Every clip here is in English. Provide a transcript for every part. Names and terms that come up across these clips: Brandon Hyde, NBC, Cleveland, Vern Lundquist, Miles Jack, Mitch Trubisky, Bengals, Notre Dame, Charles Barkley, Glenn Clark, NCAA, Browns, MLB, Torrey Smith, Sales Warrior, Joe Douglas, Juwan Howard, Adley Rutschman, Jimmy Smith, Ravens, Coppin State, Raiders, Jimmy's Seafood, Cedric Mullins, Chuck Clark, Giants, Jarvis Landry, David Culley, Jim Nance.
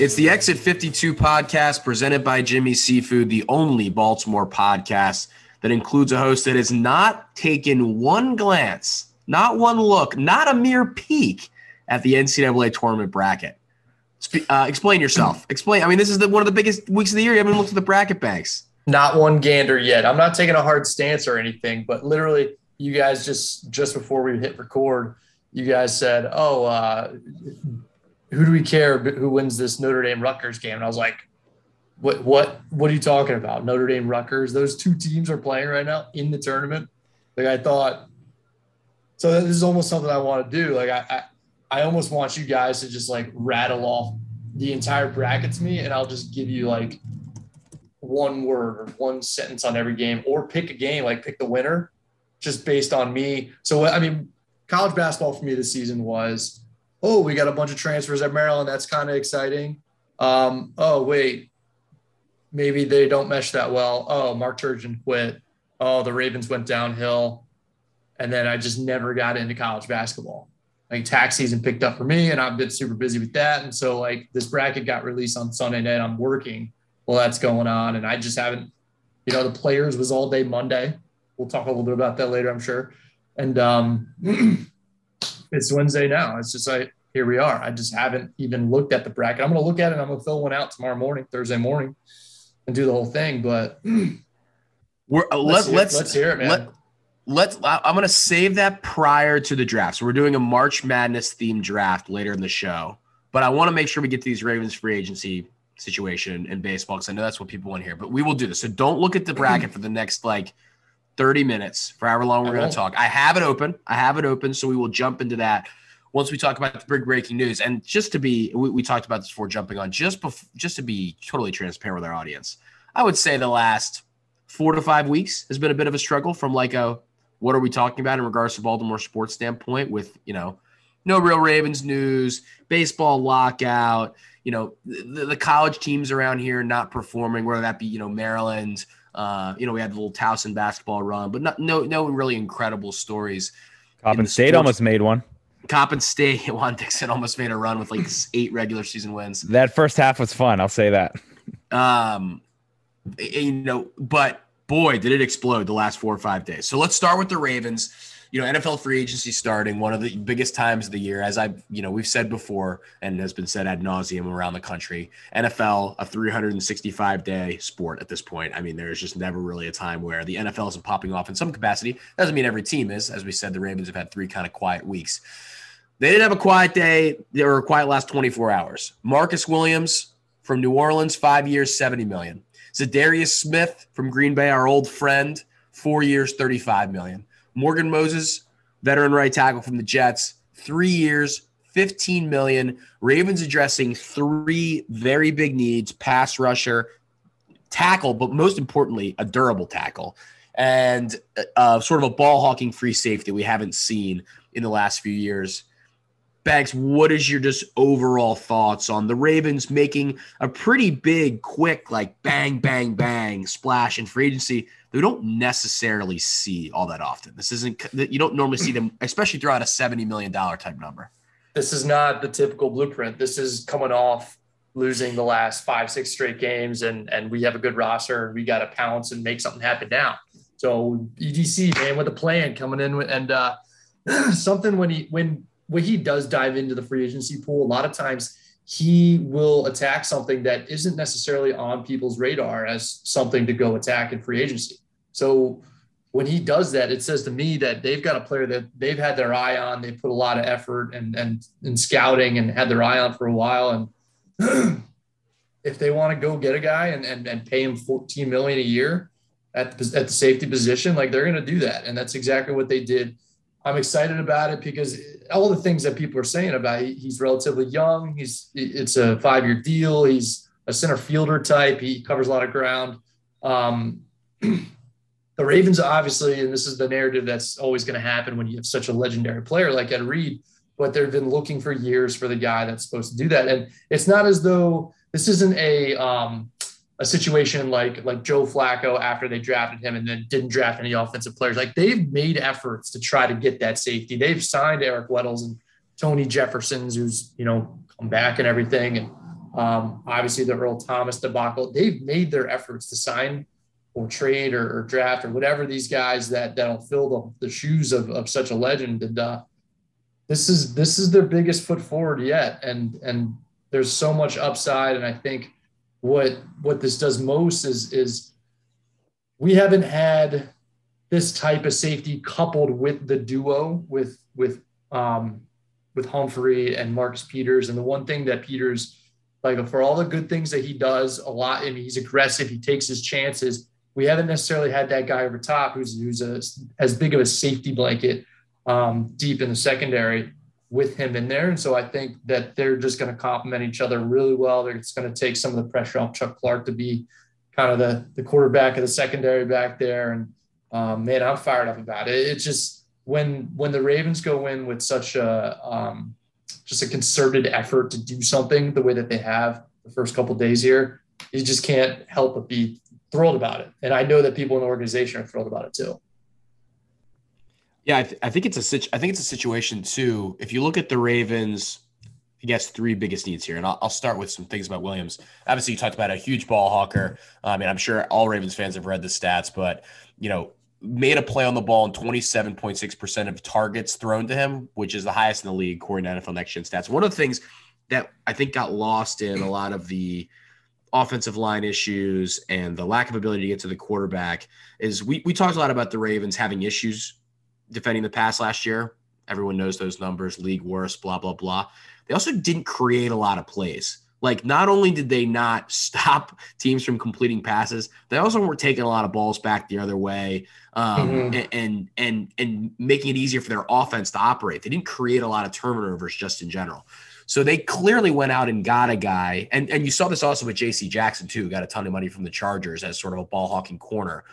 It's the Exit 52 podcast presented by Jimmy's Seafood, the only Baltimore podcast that includes a host that has not taken one glance, not one look, not a mere peek at the NCAA tournament bracket. Explain yourself. Explain. I mean, this is one of the biggest weeks of the year. You haven't looked at the bracket banks. Not one gander yet. I'm not taking a hard stance or anything, but literally you guys just before we hit record, you guys said, who do we care who wins this Notre Dame Rutgers game? And I was like, what are you talking about? Notre Dame Rutgers? Those two teams are playing right now in the tournament. Like I thought, so this is almost something I want to do. Like I almost want you guys to just like rattle off the entire bracket to me. And I'll just give you like one word or one sentence on every game or pick a game, like pick the winner just based on me. So, I mean, college basketball for me this season was, oh, we got a bunch of transfers at Maryland. That's kind of exciting. Oh, wait, maybe they don't mesh that well. Oh, Mark Turgeon quit. Oh, the Ravens went downhill. And then I just never got into college basketball. Like tax season picked up for me and I've been super busy with that. And so like this bracket got released on Sunday night. I'm working while that's going on. And I just haven't, you know, the players was all day Monday. We'll talk a little bit about that later, I'm sure. And it's Wednesday now. It's just like, here we are. I just haven't even looked at the bracket. I'm going to look at it and I'm going to fill one out tomorrow morning, Thursday morning, and do the whole thing. But let's hear it, man. I'm going to save that prior to the draft. So we're doing a March Madness themed draft later in the show, but I want to make sure we get to these Ravens free agency situation in baseball, because I know that's what people want to hear, but we will do this. So don't look at the bracket for the next like 30 minutes, for however long we're going to talk. I have it open. So we will jump into that once we talk about the big breaking news. And just to be, we talked about this before jumping on, just to be totally transparent with our audience, I would say the last 4 to 5 weeks has been a bit of a struggle from like a, what are we talking about in regards to Baltimore sports standpoint with, you know, no real Ravens news, baseball lockout, you know, the college teams around here not performing, whether that be, you know, Maryland, you know, we had the little Towson basketball run, but no really incredible stories. Coppin State almost made one. Coppin State, Juan Dixon almost made a run with like 8 regular season wins. That first half was fun. I'll say that. You know, but boy, did it explode the last 4 or 5 days. So let's start with the Ravens. You know, NFL free agency starting, one of the biggest times of the year, as we've said before and has been said ad nauseum around the country. NFL, a 365-day sport at this point. I mean, there's just never really a time where the NFL isn't popping off in some capacity. Doesn't mean every team is. As we said, the Ravens have had 3 kind of quiet weeks. They didn't have a quiet day. They were a quiet last 24 hours. Marcus Williams from New Orleans, 5 years, $70 million. Za'Darius Smith from Green Bay, our old friend, 4 years, $35 million. Morgan Moses, veteran right tackle from the Jets, 3 years, $15 million. Ravens addressing 3 very big needs, pass rusher, tackle, but most importantly, a durable tackle, and sort of a ball-hawking free safety we haven't seen in the last few years. Banks, what is your just overall thoughts on the Ravens making a pretty big, quick, like bang, bang, bang splash in free agency that we don't necessarily see all that often? This isn't – you don't normally see them, especially throughout a $70 million type number. This is not the typical blueprint. This is coming off losing the last 5-6 straight games, and we have a good roster, and we got to pounce and make something happen now. So EDC, man, with a plan coming in with, and something when he does dive into the free agency pool, a lot of times he will attack something that isn't necessarily on people's radar as something to go attack in free agency. So when he does that, it says to me that they've got a player that they've had their eye on. They put a lot of effort and scouting and had their eye on for a while. And if they want to go get a guy and pay him $14 million a year at the safety position, like they're going to do that. And that's exactly what they did. I'm excited about it because all the things that people are saying about it, he's relatively young. It's a 5-year deal. He's a center fielder type. He covers a lot of ground. The Ravens, obviously, and this is the narrative that's always going to happen when you have such a legendary player like Ed Reed, but they've been looking for years for the guy that's supposed to do that. And it's not as though this isn't a situation like Joe Flacco after they drafted him and then didn't draft any offensive players. Like they've made efforts to try to get that safety. They've signed Eric Weddle's and Tony Jefferson's, who's, you know, come back and everything. And Obviously, the Earl Thomas debacle, they've made their efforts to sign or trade or draft or whatever these guys that'll fill the shoes of such a legend. And this is their biggest foot forward yet. And there's so much upside. And I think what this does most is we haven't had this type of safety coupled with the duo with Humphrey and Marcus Peters. And the one thing that Peters, like, for all the good things that he does a lot, I mean, he's aggressive, he takes his chances. We haven't necessarily had that guy over top who's as big of a safety blanket deep in the secondary with him in there. And so I think that they're just going to complement each other really well. It's going to take some of the pressure off Chuck Clark to be kind of the quarterback of the secondary back there. And man, I'm fired up about it. It's just when the Ravens go in with such a concerted effort to do something the way that they have the first couple of days here, you just can't help but be thrilled about it. And I know that people in the organization are thrilled about it too. Yeah, I think it's a situation too. If you look at the Ravens, I guess three biggest needs here, and I'll start with some things about Williams. Obviously, you talked about a huge ball hawker. I mean, I'm sure all Ravens fans have read the stats, but made a play on the ball in 27.6% of targets thrown to him, which is the highest in the league, according to NFL Next Gen stats. One of the things that I think got lost in a lot of the offensive line issues and the lack of ability to get to the quarterback is we talked a lot about the Ravens having issues defending the pass last year. Everyone knows those numbers, league worst, blah, blah, blah. They also didn't create a lot of plays. Like, not only did they not stop teams from completing passes, they also were taking a lot of balls back the other way and making it easier for their offense to operate. They didn't create a lot of turnovers just in general. So they clearly went out and got a guy. And you saw this also with J.C. Jackson too, got a ton of money from the Chargers as sort of a ball hawking corner.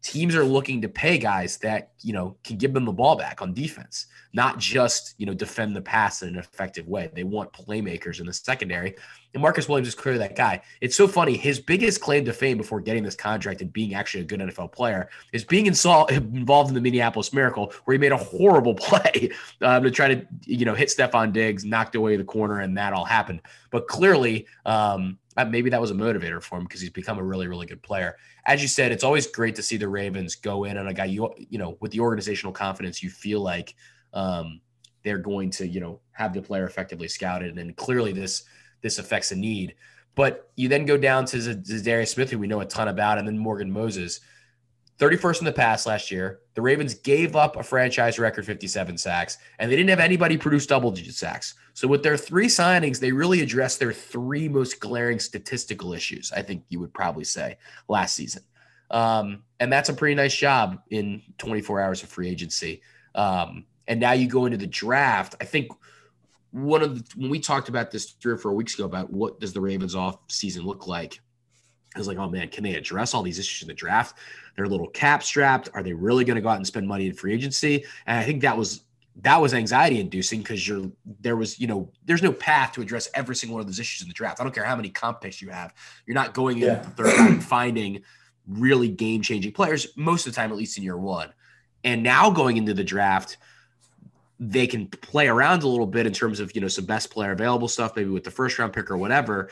Teams are looking to pay guys that, can give them the ball back on defense, not just, defend the pass in an effective way. They want playmakers in the secondary. And Marcus Williams is clearly that guy. It's so funny. His biggest claim to fame before getting this contract and being actually a good NFL player is being involved in the Minneapolis Miracle, where he made a horrible play to try to, hit Stephon Diggs, knocked away the corner, and that all happened. But clearly, maybe that was a motivator for him because he's become a really, really good player. As you said, it's always great to see the Ravens go in on a guy, with the organizational confidence, you feel like they're going to, have the player effectively scouted. And clearly this affects a need. But you then go down to Za'Darius Smith, who we know a ton about, and then Morgan Moses. 31st in the pass last year. The Ravens gave up a franchise record 57 sacks, and they didn't have anybody produce double-digit sacks. So with their three signings, they really addressed their three most glaring statistical issues, I think you would probably say, last season. And that's a pretty nice job in 24 hours of free agency. And now you go into the draft. I think when we talked about this 3 or 4 weeks ago about what does the Ravens offseason look like, I was like, oh man, can they address all these issues in the draft? They're a little cap strapped. Are they really going to go out and spend money in free agency? And I think that was anxiety inducing because there's no path to address every single one of those issues in the draft. I don't care how many comp picks you have. You're not going in the third round finding really game changing players most of the time, at least in year one. And now going into the draft, they can play around a little bit in terms of, some best player available stuff, maybe with the first round pick or whatever.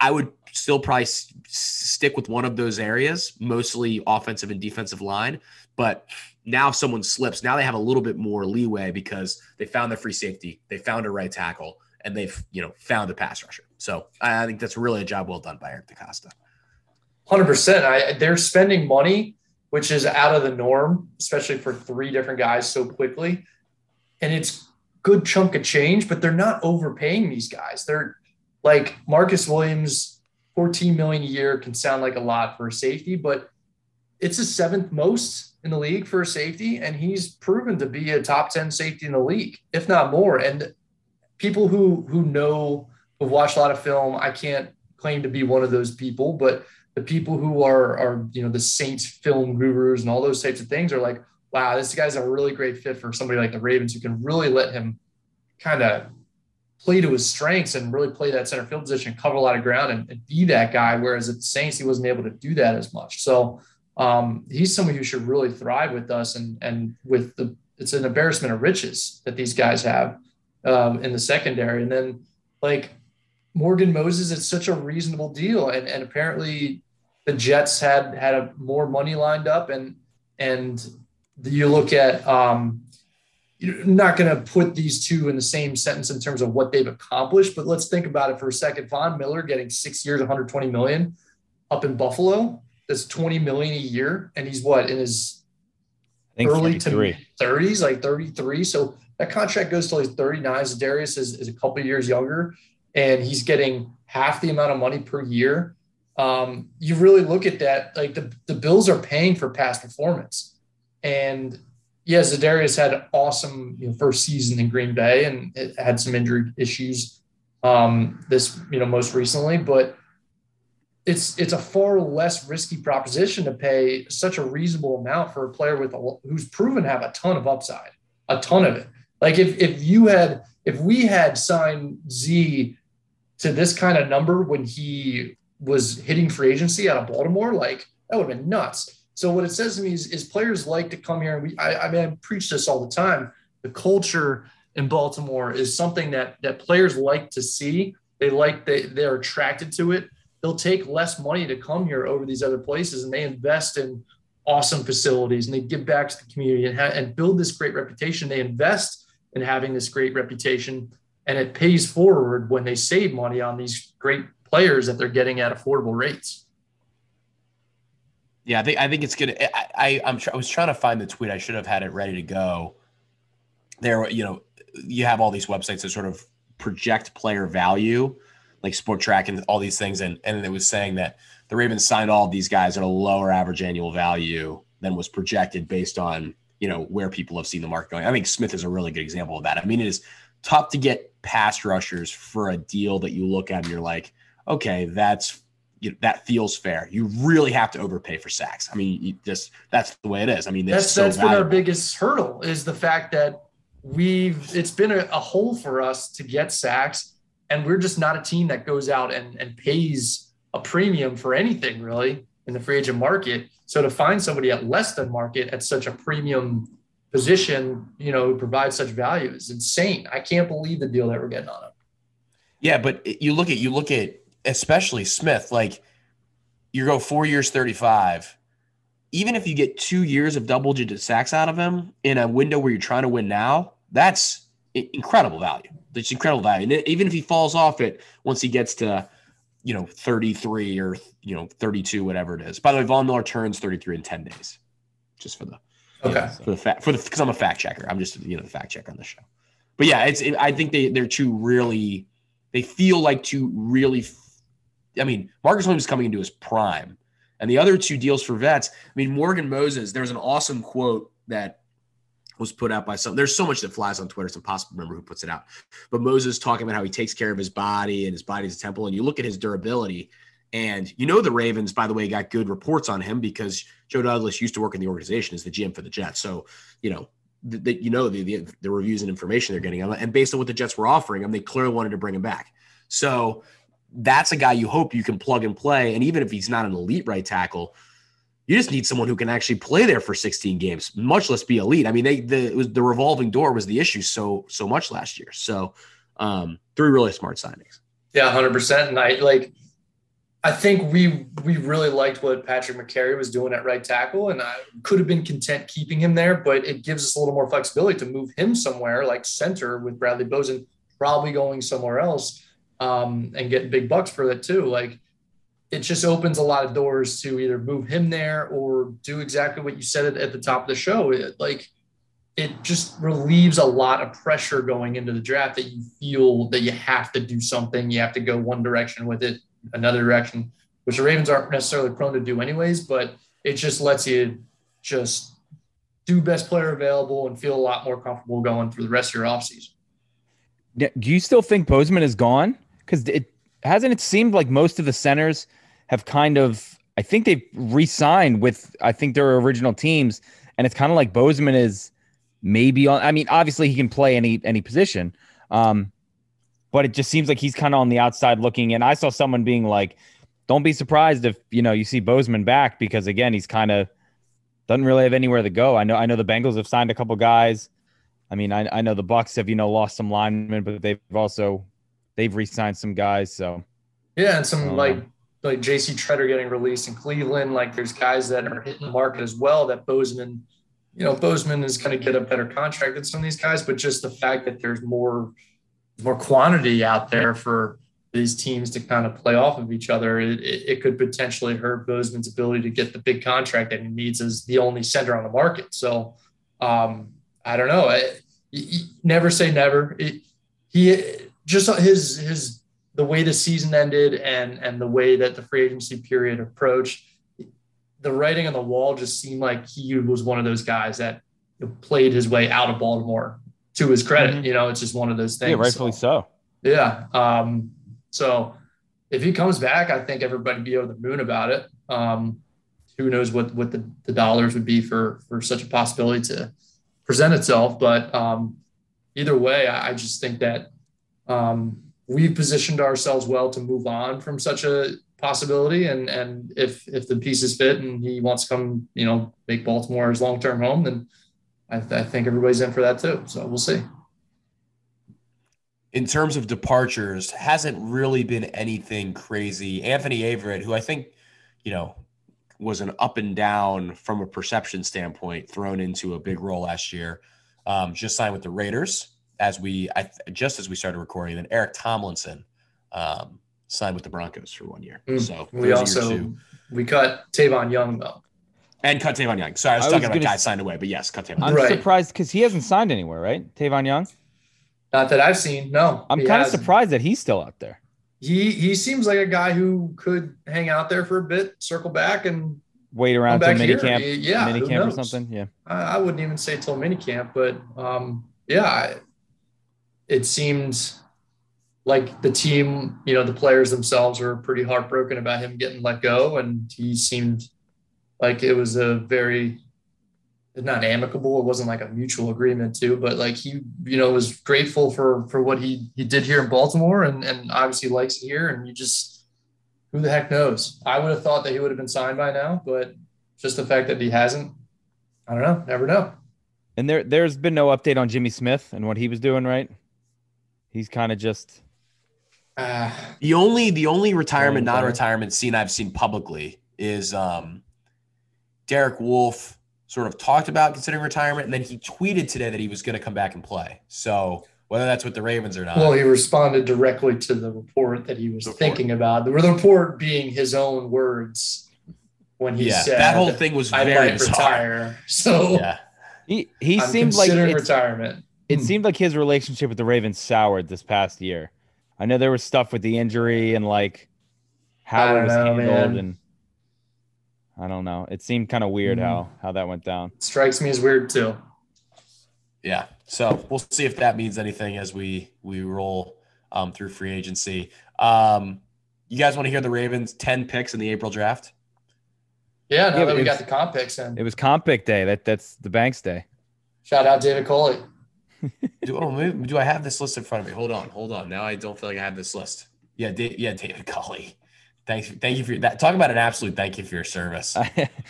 I would still probably stick with one of those areas, mostly offensive and defensive line. But now if someone slips, now they have a little bit more leeway because they found their free safety, they found a right tackle, and they've, found a pass rusher. So I think that's really a job well done by Eric DaCosta. 100%. They're spending money, which is out of the norm, especially for three different guys so quickly. And it's good chunk of change, but they're not overpaying these guys. They're like Marcus Williams, $14 million a year can sound like a lot for a safety, but it's the seventh most in the league for a safety. And he's proven to be a top 10 safety in the league, if not more. And people who know, who've watched a lot of film, I can't claim to be one of those people, but the people who are, the Saints film gurus and all those types of things are like, wow, this guy's a really great fit for somebody like the Ravens who can really let him kind of play to his strengths and really play that center field position, cover a lot of ground and be that guy. Whereas at the Saints, he wasn't able to do that as much. So he's somebody who should really thrive with us and with it's an embarrassment of riches that these guys have in the secondary. And then Morgan Moses, it's such a reasonable deal. And apparently the Jets had a more money lined up, and you look at, you're not going to put these two in the same sentence in terms of what they've accomplished, but let's think about it for a second. Von Miller getting 6 years, $120 million up in Buffalo. That's $20 million a year. And he's what, in his early to mid-30s, like 33. So that contract goes till he's 39. Za'Darius is a couple of years younger, and he's getting half the amount of money per year. You really look at that, like the Bills are paying for past performance. And yeah, Za'Darius had an awesome first season in Green Bay, and it had some injury issues this most recently, but it's a far less risky proposition to pay such a reasonable amount for a player who's proven to have a ton of upside, a ton of it. Like if we had signed Z to this kind of number when he was hitting free agency out of Baltimore, like that would have been nuts. So what it says to me is players like to come here, and I preach this all the time. The culture in Baltimore is something that players like to see. They're attracted to it. They'll take less money to come here over these other places, and they invest in awesome facilities, and they give back to the community and build this great reputation. They invest in having this great reputation, and it pays forward when they save money on these great players that they're getting at affordable rates. Yeah, I think it's good. I was trying to find the tweet. I should have had it ready to go. There, you have all these websites that sort of project player value, like Sport Track and all these things. And it was saying that the Ravens signed all of these guys at a lower average annual value than was projected based on, where people have seen the market going. I think Smith is a really good example of that. I mean, it is tough to get pass rushers for a deal that you look at and you're like, okay, that's, that feels fair. You really have to overpay for sacks. I mean, that's the way it is. I mean, that's been our biggest hurdle, is the fact that it's been a hole for us to get sacks, and we're just not a team that goes out and pays a premium for anything really in the free agent market. So to find somebody at less than market at such a premium position, who provides such value is insane. I can't believe the deal that we're getting on him. Yeah, but you look at. Especially Smith, like you go 4 years, 35, even if you get 2 years of double digit sacks out of him in a window where you're trying to win now, that's incredible value. That's incredible value. And even if he falls off it, once he gets to, 33 or, 32, whatever it is. By the way, Von Miller turns 33 in 10 days, just for the, because I'm a fact checker. I'm just, the fact checker on the show, but yeah, I think they're two really, they feel like two really, I mean, Marcus Williams is coming into his prime. And the other two deals for vets, I mean, Morgan Moses, there's an awesome quote that was put out by some. There's so much that flies on Twitter, it's impossible to remember who puts it out. But Moses talking about how he takes care of his body and his body's a temple. And you look at his durability. And the Ravens, by the way, got good reports on him because Joe Douglas used to work in the organization as the GM for the Jets. So, the reviews and information they're getting, and based on what the Jets were offering him, they clearly wanted to bring him back. So that's a guy you hope you can plug and play. And even if he's not an elite right tackle, you just need someone who can actually play there for 16 games, much less be elite. I mean, the revolving door was the issue so much last year. So three really smart signings. Yeah, 100%. And I think we really liked what Patrick McCary was doing at right tackle, and I could have been content keeping him there, but it gives us a little more flexibility to move him somewhere like center with Bradley Bozen probably going somewhere else and getting big bucks for that too. Like it just opens a lot of doors to either move him there or do exactly what you said at the top of the show. It just relieves a lot of pressure going into the draft that you feel that you have to do something. You have to go one direction with it, another direction, which the Ravens aren't necessarily prone to do anyways, but it just lets you just do best player available and feel a lot more comfortable going through the rest of your offseason. Yeah, do you still think Bozeman is gone? Because it seemed like most of the centers have kind of, I think they've re-signed with, I think their original teams, and it's kind of like Bozeman is maybe on, I mean, obviously he can play any position, but it just seems like he's kind of on the outside looking. And I saw someone being like, don't be surprised if, you see Bozeman back, because again, he's kind of doesn't really have anywhere to go. I know the Bengals have signed a couple guys. I mean, I know the Bucks have, lost some linemen, but they've also they've re-signed some guys. So yeah, and some like J.C. Treader getting released in Cleveland. Like there's guys that are hitting the market as well that Bozeman, you know, Bozeman is going to get a better contract than some of these guys, but just the fact that there's more quantity out there for these teams to kind of play off of each other, it could potentially hurt Bozeman's ability to get the big contract that he needs as the only center on the market. So I don't know. Never say never. The way the season ended and the way that the free agency period approached, the writing on the wall just seemed like he was one of those guys that played his way out of Baltimore, to his credit. Mm-hmm. You know, it's just one of those things. Yeah, rightfully so. Yeah. So if he comes back, I think everybody would be over the moon about it. Who knows what the dollars would be for such a possibility to present itself. But either way, I just think that we've positioned ourselves well to move on from such a possibility. And if the pieces fit and he wants to come, you know, make Baltimore his long-term home, then I think everybody's in for that too. So we'll see. In terms of departures, hasn't really been anything crazy. Anthony Averett, who I think, you know, was an up and down from a perception standpoint, thrown into a big role last year, just signed with the Raiders. Just as we started recording, then Eric Tomlinson signed with the Broncos for 1 year. So we cut Tavon Young though, and cut Tavon Young. Sorry, I was talking about guys signed away, but yes, cut Tavon Young. I'm surprised because he hasn't signed anywhere, right? Tavon Young, not that I've seen. No, I'm kind of surprised that he's still out there. He seems like a guy who could hang out there for a bit, circle back, and wait around till minicamp. Yeah, minicamp or something. Yeah, I wouldn't even say till minicamp, but yeah. It seemed like the team, you know, the players themselves were pretty heartbroken about him getting let go. And he seemed like it was a very, not amicable. It wasn't like a mutual agreement too, but like he, you know, was grateful for what he did here in Baltimore and obviously likes it here. And you just, who the heck knows? I would have thought that he would have been signed by now, but just the fact that he hasn't, I don't know, never know. And there's been no update on Jimmy Smith and what he was doing, right? He's kind of just the only retirement, non-retirement scene I've seen publicly is Derek Wolfe sort of talked about considering retirement, and then he tweeted today that he was going to come back and play. So whether that's with the Ravens or not. Well, he responded directly to the report that he was thinking about. The report being his own words when he said that whole thing was very I might retire. So yeah. He seemed like retirement. It seemed like his relationship with the Ravens soured this past year. I know there was stuff with the injury and like how it was handled, and I don't know. It seemed kind of weird how that went down. It strikes me as weird too. Yeah. So we'll see if that means anything as we roll through free agency. You guys want to hear the Ravens 10 picks in the April draft? Yeah. Now that we got the comp picks in. It was comp pick day. That's the Banks day. Shout out David Culley. Do I have this list in front of me? Hold on. Now I don't feel like I have this list. Yeah, David Culley. Thank you for that. Talk about an absolute thank you for your service.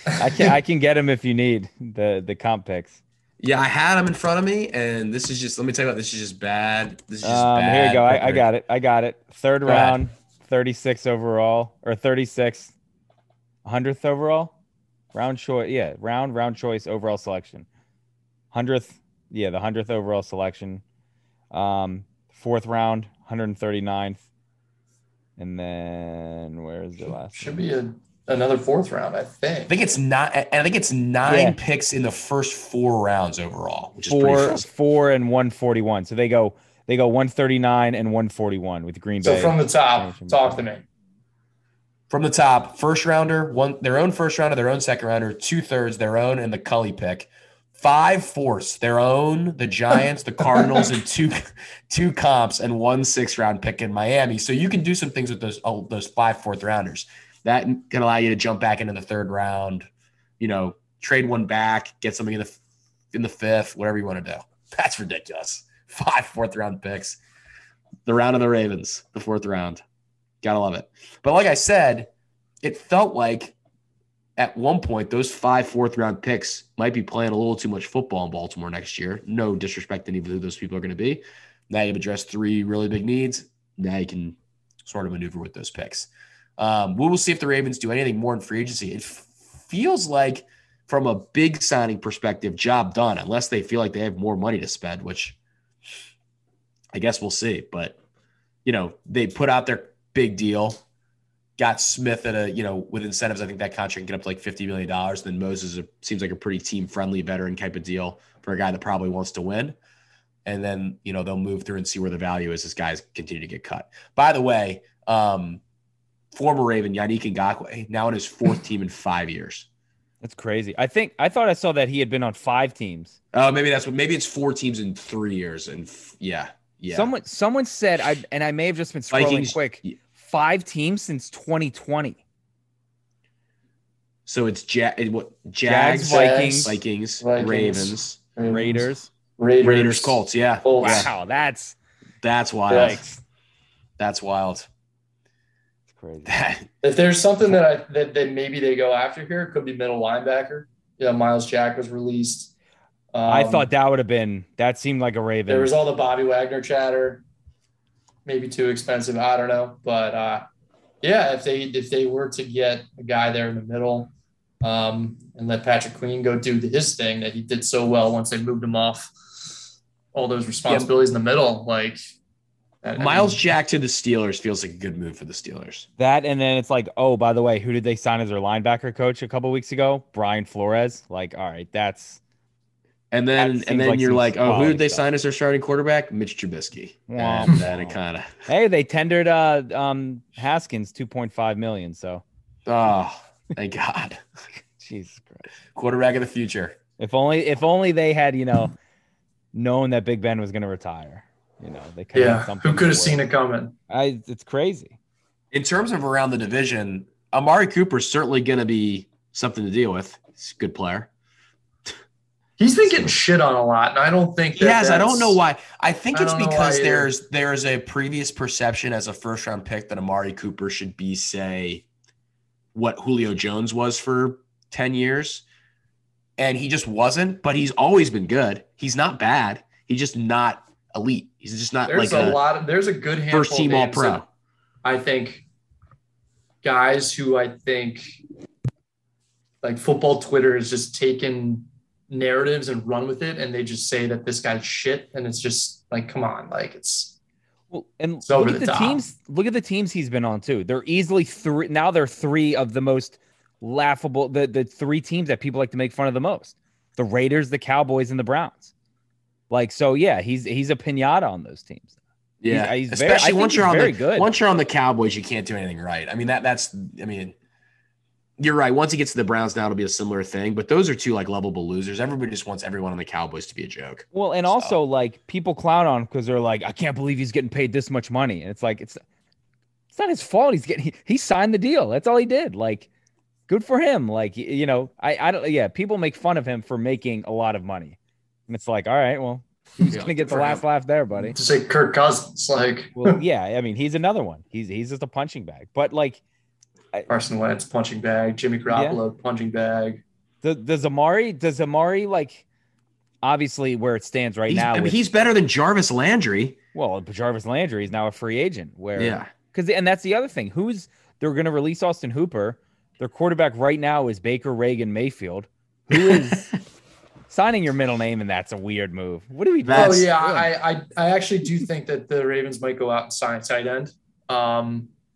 I can get him if you need the comp picks. Yeah, I had him in front of me, and this is just. Let me tell you about this. Is just bad. This is just bad. Here you go. I got it. Third round, 36 overall or 36, 100th overall, round choice. Yeah, round choice overall selection, 100th. Yeah, the 100th overall selection, fourth round, 139th, and then where is the last? Should be another fourth round, I think. I think it's nine picks in the first four rounds overall, which is pretty fast. 4 and 141. So they go 139 and 141 with Green Bay. So from the top, talk to me. From the top, first rounder, their own first rounder, their own second rounder, 2/3 their own, and the Culley pick. 5/4 their own, the Giants, the Cardinals, and two comps and 1 6th round pick in Miami. So you can do some things with those 5 fourth rounders that can allow you to jump back into the third round, you know, trade one back, get something in the fifth, whatever you want to do. That's ridiculous. 5 fourth round picks, the round of the Ravens, the fourth round. Gotta love it. But like I said, it felt like at one point, those 5 fourth round picks might be playing a little too much football in Baltimore next year. No disrespect to any of those people are going to be. Now you've addressed three really big needs. now you can sort of maneuver with those picks. We will see if the Ravens do anything more in free agency. It feels like, from a big signing perspective, job done, unless they feel like they have more money to spend, which I guess we'll see. But, you know, they put out their big deal, got Smith at a, you know, with incentives, I think that contract can get up to like $50 million. And then Moses seems like a pretty team-friendly veteran type of deal for a guy that probably wants to win. And then, you know, they'll move through and see where the value is as guys continue to get cut. By the way, former Raven Yannick Ngakoue, now on his fourth team in 5 years. That's crazy. I thought I saw that he had been on 5 teams. Oh, maybe it's 4 teams in 3 years. And yeah. Someone said, and I may have just been scrolling Vikings, quick, 5 teams since 2020. So it's Jags, Vikings, Ravens, Raiders, Colts. Yeah. Oh, wow. That's wild. That's wild. Crazy. If there's something that maybe they go after here, it could be middle linebacker. Yeah, Miles Jack was released. I thought that seemed like a Raven. There was all the Bobby Wagner chatter. Maybe too expensive, I don't know. But yeah, if they were to get a guy there in the middle, and let Patrick Queen go do his thing that he did so well once they moved him off all those responsibilities in the middle, like. Miles Jack to the Steelers feels like a good move for the Steelers. That, and then it's like, oh, by the way, who did they sign as their linebacker coach a couple weeks ago? Brian Flores. Like, all right, that's. And then you're like, oh, who did they sign as their starting quarterback? Mitch Trubisky. Yeah. And then it kind of. Hey, they tendered Haskins $2.5 million. So. Oh, thank God. Jesus Christ. Quarterback of the future. If only they had, you know, known that Big Ben was going to retire. You know, they could who could have seen it coming? It's crazy. In terms of around the division, Amari Cooper's certainly going to be something to deal with. He's a good player. He's been getting shit on a lot, and I don't think that I don't know why. I think it's because there is a previous perception as a first-round pick that Amari Cooper should be, say, what Julio Jones was for 10 years, and he just wasn't, but he's always been good. He's not bad. He's just not – elite. He's just not there's a good handful first team all pro. I think guys who like football Twitter is just taking narratives and run with it, and they just say that this guy's shit, and it's just like, come on, like it's well. And it's look at the teams. Look at the teams he's been on too. They're easily three. Now they're three of the most laughable. The three teams that people like to make fun of the most: the Raiders, the Cowboys, and the Browns. Like, so yeah, he's a pinata on those teams. Yeah, he's especially once you're on the Cowboys, you can't do anything right. I mean that's you're right. Once he gets to the Browns, now it'll be a similar thing. But those are two like lovable losers. Everybody just wants everyone on the Cowboys to be a joke. Well, and also like people clown on because they're like, I can't believe he's getting paid this much money, and it's like it's not his fault. He signed the deal. That's all he did. Like, good for him. Like, you know, I don't. Yeah, people make fun of him for making a lot of money. And it's like, all right, well, who's going to get the last laugh there, buddy? To say Kirk Cousins, like. Well, yeah, I mean, he's another one. He's just a punching bag. But, like. Carson Wentz, punching bag. Jimmy Garoppolo, punching bag. Does Amari, like, obviously where it stands now. I mean, he's better than Jarvis Landry. Well, Jarvis Landry is now a free agent. And that's the other thing. They're going to release Austin Hooper. Their quarterback right now is Baker Reagan Mayfield, who is. Signing your middle name, and that's a weird move. What do we do? Oh, yeah. I actually do think that the Ravens might go out and sign tight end.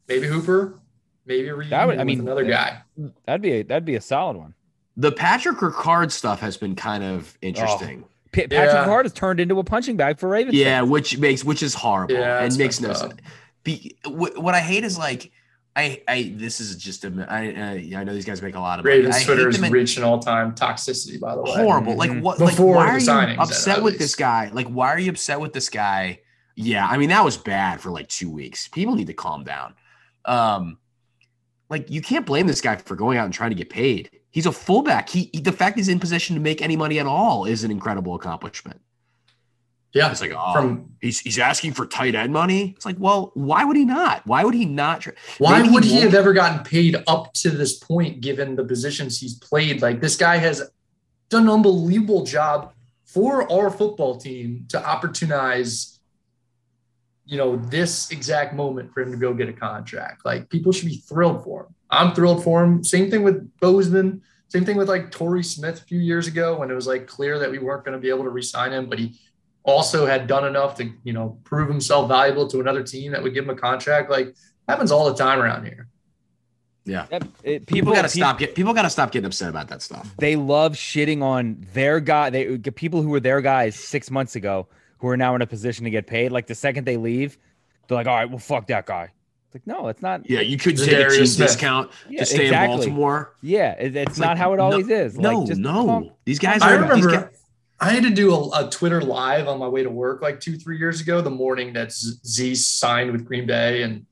Maybe Hooper. Maybe Reed. Another guy. That'd be a solid one. The Patrick Ricard stuff has been kind of interesting. Oh. Patrick Ricard has turned into a punching bag for Ravens. Yeah, fans. which is horrible and makes no sense. What I hate is like – I know these guys make a lot of money. Ravens Twitter has reached an all-time toxicity, by the way. Horrible. Like what? Before like, why are you upset with this guy? Like, why are you upset with this guy? Yeah, I mean that was bad for like 2 weeks. People need to calm down. Like you can't blame this guy for going out and trying to get paid. He's a fullback. He the fact he's in position to make any money at all is an incredible accomplishment. Yeah, it's like, oh, he's asking for tight end money. It's like, well, why would he not? Why would he not? Why would he have ever gotten paid up to this point, given the positions he's played? Like this guy has done an unbelievable job for our football team to opportunize you know, this exact moment for him to go get a contract. Like, people should be thrilled for him. I'm thrilled for him. Same thing with Bozeman. Same thing with like Torrey Smith a few years ago when it was like clear that we weren't going to be able to re-sign him, but he also had done enough to, you know, prove himself valuable to another team that would give him a contract. Like, happens all the time around here. Yeah. People got to stop getting upset about that stuff. They love shitting on their guy. They people who were their guys 6 months ago who are now in a position to get paid. Like, the second they leave, they're like, all right, well, fuck that guy. It's like, no, it's not. Yeah, you could take a cheap discount to stay in Baltimore. Yeah, it's not like, how it always is. No, like, just these guys are. I remember I had to do a Twitter live on my way to work like 2-3 years ago, the morning that Z signed with Green Bay, and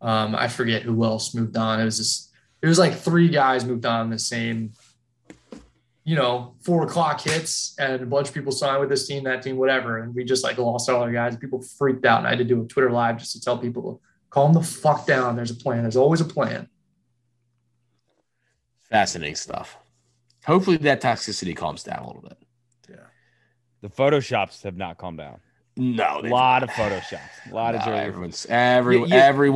I forget who else moved on. It was like three guys moved on the same, you know, 4 o'clock hits, and a bunch of people signed with this team, that team, whatever. And we just like lost all our guys. People freaked out. And I had to do a Twitter live just to tell people, calm the fuck down. There's a plan. There's always a plan. Fascinating stuff. Hopefully that toxicity calms down a little bit. Yeah. The Photoshops have not calmed down. No, a lot of photoshops, a lot of jury.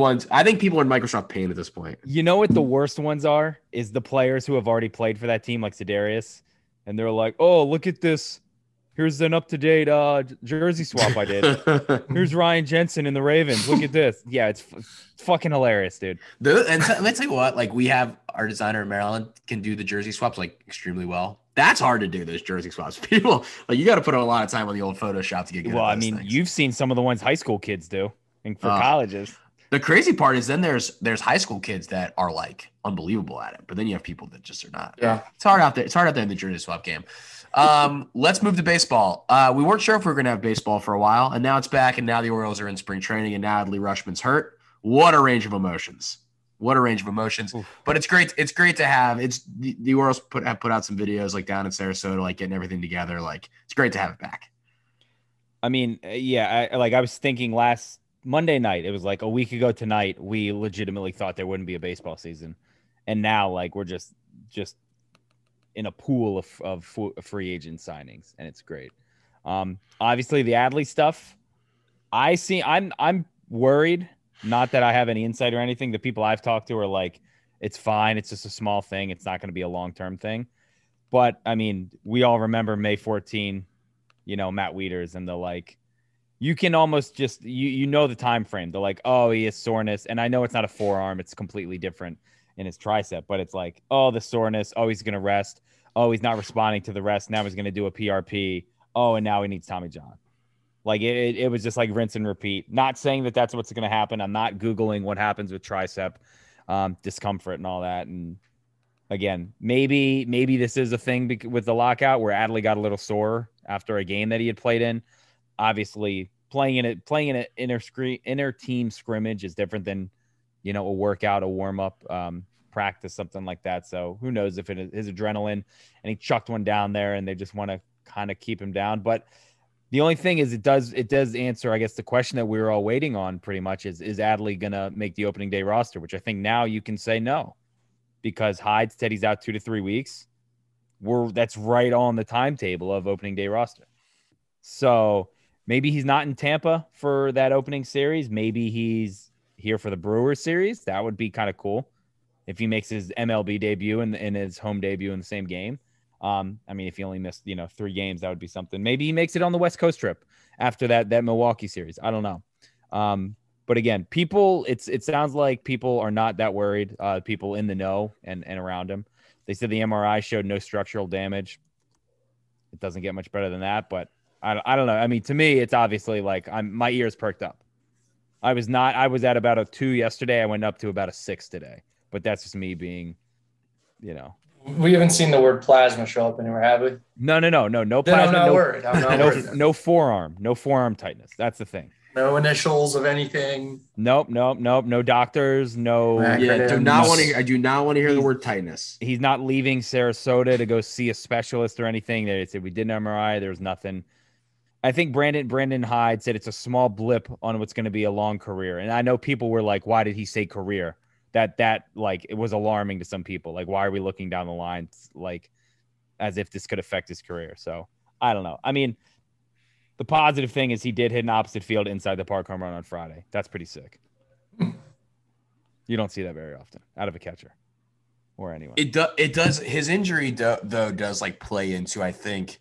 Everyone's. I think people are in Microsoft Paint at this point. You know what the worst ones are? Is the players who have already played for that team, like Za'Darius, and they're like, "Oh, look at this! Here's an up-to-date jersey swap I did. Here's Ryan Jensen in the Ravens. Look at this. Yeah, it's fucking hilarious, dude. Let's tell you what, like, we have our designer in Maryland can do the jersey swaps like extremely well. That's hard to do, those jersey swaps. People, like, you got to put a lot of time on the old Photoshop to get good at those things. You've seen some of the ones high school kids do and for colleges. The crazy part is then there's high school kids that are, like, unbelievable at it, but then you have people that just are not. Yeah. It's hard out there. It's hard out there in the jersey swap game. Let's move to baseball. We weren't sure if we were going to have baseball for a while, and now it's back, and now the Orioles are in spring training, and now Adley Rutschman's hurt. What a range of emotions. What a range of emotions. Oof. But it's great. It's great to have. It's the Orioles have put out some videos like down in Sarasota, like getting everything together. Like, it's great to have it back. I mean, yeah. I was thinking last Monday night, it was like a week ago tonight, we legitimately thought there wouldn't be a baseball season, and now like we're just in a pool of free agent signings, and it's great. Obviously the Adley stuff. I'm worried. Not that I have any insight or anything. The people I've talked to are like, it's fine. It's just a small thing. It's not going to be a long-term thing. But, I mean, we all remember May 14, you know, Matt Wieters, and they're like, you can almost just, you know the time frame. They're like, oh, he has soreness. And I know it's not a forearm. It's completely different in his tricep. But it's like, oh, the soreness. Oh, he's going to rest. Oh, he's not responding to the rest. Now he's going to do a PRP. Oh, and now he needs Tommy John. Like, it was just like rinse and repeat. Not saying that that's what's going to happen. I'm not Googling what happens with tricep discomfort and all that. And, again, maybe this is a thing with the lockout where Adley got a little sore after a game that he had played in. Obviously, playing in an inter-team scrimmage is different than, you know, a workout, a warm-up, practice, something like that. So who knows if it is his adrenaline, and he chucked one down there, and they just want to kind of keep him down. But – the only thing is it does answer, I guess, the question that we were all waiting on pretty much is Adley going to make the opening day roster, which I think now you can say no, because Hyde said he's out 2 to 3 weeks. That's right on the timetable of opening day roster. So maybe he's not in Tampa for that opening series. Maybe he's here for the Brewers series. That would be kind of cool if he makes his MLB debut and his home debut in the same game. I mean, if he only missed, you know, 3 games, that would be something. Maybe he makes it on the West Coast trip after that Milwaukee series. I don't know. But again, people, it sounds like people are not that worried. People in the know and around him. They said the MRI showed no structural damage. It doesn't get much better than that, but I don't know. I mean, to me, it's obviously like my ears perked up. I was at about a 2 yesterday. I went up to about a 6 today, but that's just me being, you know. We haven't seen the word plasma show up anywhere, have we? No plasma. No forearm. No forearm tightness. That's the thing. No initials of anything. Nope. No doctors. No. Yeah, I do not want to hear the word tightness. He's not leaving Sarasota to go see a specialist or anything. They said we did an MRI. There was nothing. I think Brandon Hyde said it's a small blip on what's going to be a long career. And I know people were like, why did he say career? That like, it was alarming to some people. Like, why are we looking down the line, like, as if this could affect his career? So I don't know. I mean, The positive thing is he did hit an opposite field inside the park home run on Friday. That's pretty sick. You don't see that very often out of a catcher or anyone. It does. His injury, though, does like play into, I think,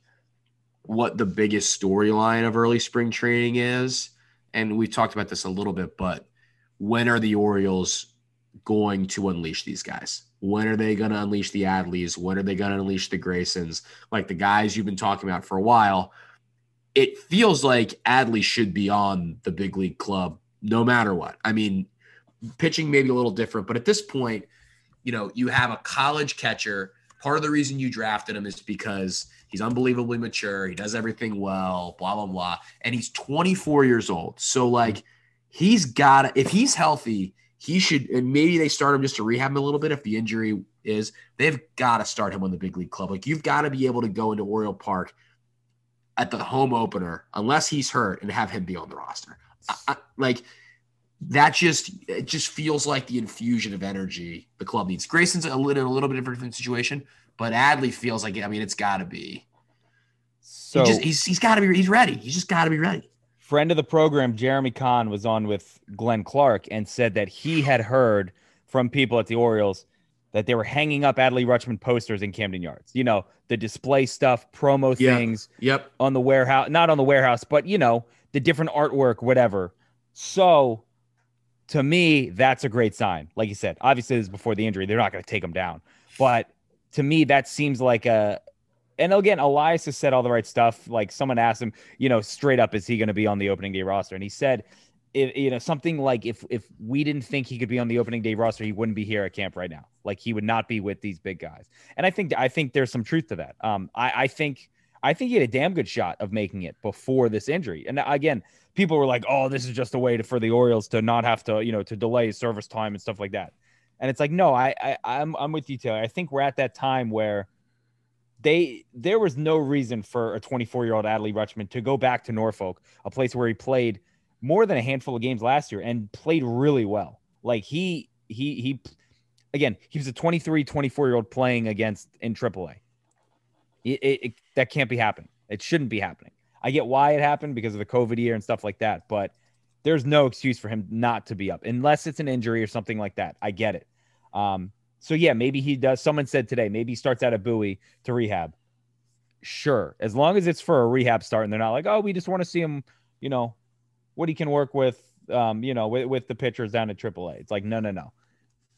what the biggest storyline of early spring training is. And we talked about this a little bit, but when are the Orioles going to unleash these guys? When are they going to unleash the Adleys? When are they going to unleash the Graysons? Like the guys you've been talking about for a while. It feels like Adley should be on the big league club no matter what. I mean, pitching may be a little different, but at this point, you know, you have a college catcher. Part of the reason you drafted him is because he's unbelievably mature. He does everything well, blah, blah, blah. And he's 24 years old. So, like, he's got to – if he's healthy, he should – and maybe they start him just to rehab him a little bit if the injury is. They've got to start him on the big league club. Like, you've got to be able to go into Oriole Park at the home opener, unless he's hurt, and have him be on the roster. It just feels like the infusion of energy the club needs. Grayson's a little bit of a different situation, but Adley feels like, I mean, it's gotta be. So he's ready. He's just gotta be ready. Friend of the program, Jeremy Kahn, was on with Glenn Clark and said that he had heard from people at the Orioles that they were hanging up Adley Rutschman posters in Camden Yards. You know, the display stuff, promo things on the warehouse, not on the warehouse, but, you know, the different artwork, whatever. So to me, that's a great sign. Like you said, obviously this is before the injury. They're not going to take him down. But to me, that seems like and again, Elias has said all the right stuff. Like someone asked him, you know, straight up, is he going to be on the opening day roster? And he said, something like if we didn't think he could be on the opening day roster, he wouldn't be here at camp right now. Like he would not be with these big guys. And I think there's some truth to that. I think he had a damn good shot of making it before this injury. And again, people were like, "Oh, this is just a way for the Orioles to not have to, you know, to delay service time and stuff like that." And it's like, no, I'm with you, Taylor. I think we're at that time where there was no reason for a 24-year-old Adley Rutschman to go back to Norfolk, a place where he played more than a handful of games last year and played really well. Like he was a 24-year-old playing against in AAA. That can't be happening. It shouldn't be happening. I get why it happened because of the COVID year and stuff like that, but there's no excuse for him not to be up unless it's an injury or something like that. I get it. So yeah, maybe he does. Someone said today, maybe he starts out at Bowie to rehab. Sure. As long as it's for a rehab start and they're not like, "Oh, we just want to see him, you know, what he can work with, you know, with the pitchers down at AAA." It's like, no.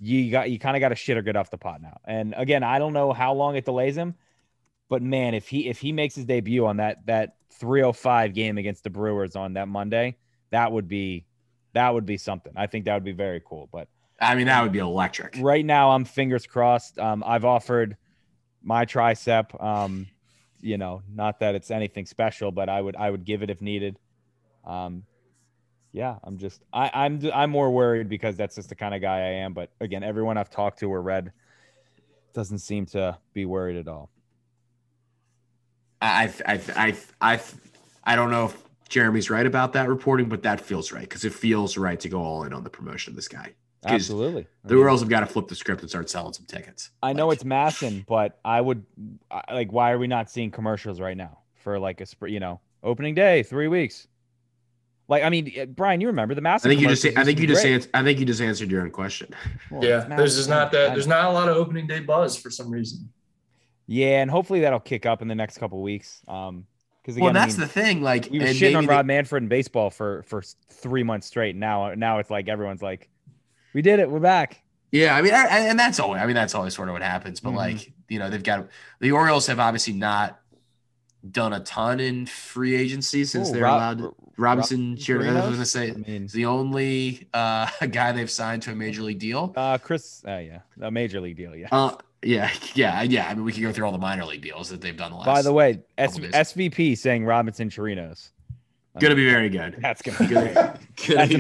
You kind of got to shit or get off the pot now. And again, I don't know how long it delays him, but man, if he makes his debut on that 305 game against the Brewers on that Monday, that would be something. I think that would be very cool. But I mean, that would be electric. Right now, I'm fingers crossed. I've offered my tricep. You know, not that it's anything special, but I would give it if needed. Yeah, I'm more worried because that's just the kind of guy I am. But again, everyone I've talked to or read doesn't seem to be worried at all. I don't know if Jeremy's right about that reporting, but that feels right because it feels right to go all in on the promotion of this guy. Absolutely, the Orioles have got to flip the script and start selling some tickets. I know it's Masson, but why are we not seeing commercials right now for like a opening day, 3 weeks? Like, I mean, Brian, you remember the Masson? I think you just answered your own question. Well, yeah, there's not a lot of opening day buzz for some reason. Yeah, and hopefully that'll kick up in the next couple of weeks. Because again, well, that's the thing. Like, we were shitting on Rob Manfred in baseball for 3 months straight. Now it's like everyone's like, "We did it, we're back." Yeah, I mean, and that's always. I mean, that's always sort of what happens. But like, you know, they've got the Orioles have obviously not done a ton in free agency since they're allowed. Robinson Chirinos, I was going to say, is the only guy they've signed to a major league deal. A major league deal, yeah. I mean, we could go through all the minor league deals that they've done the last. By the way, SVP saying Robinson Chirinos. Going to be very good. That's going to be good. That's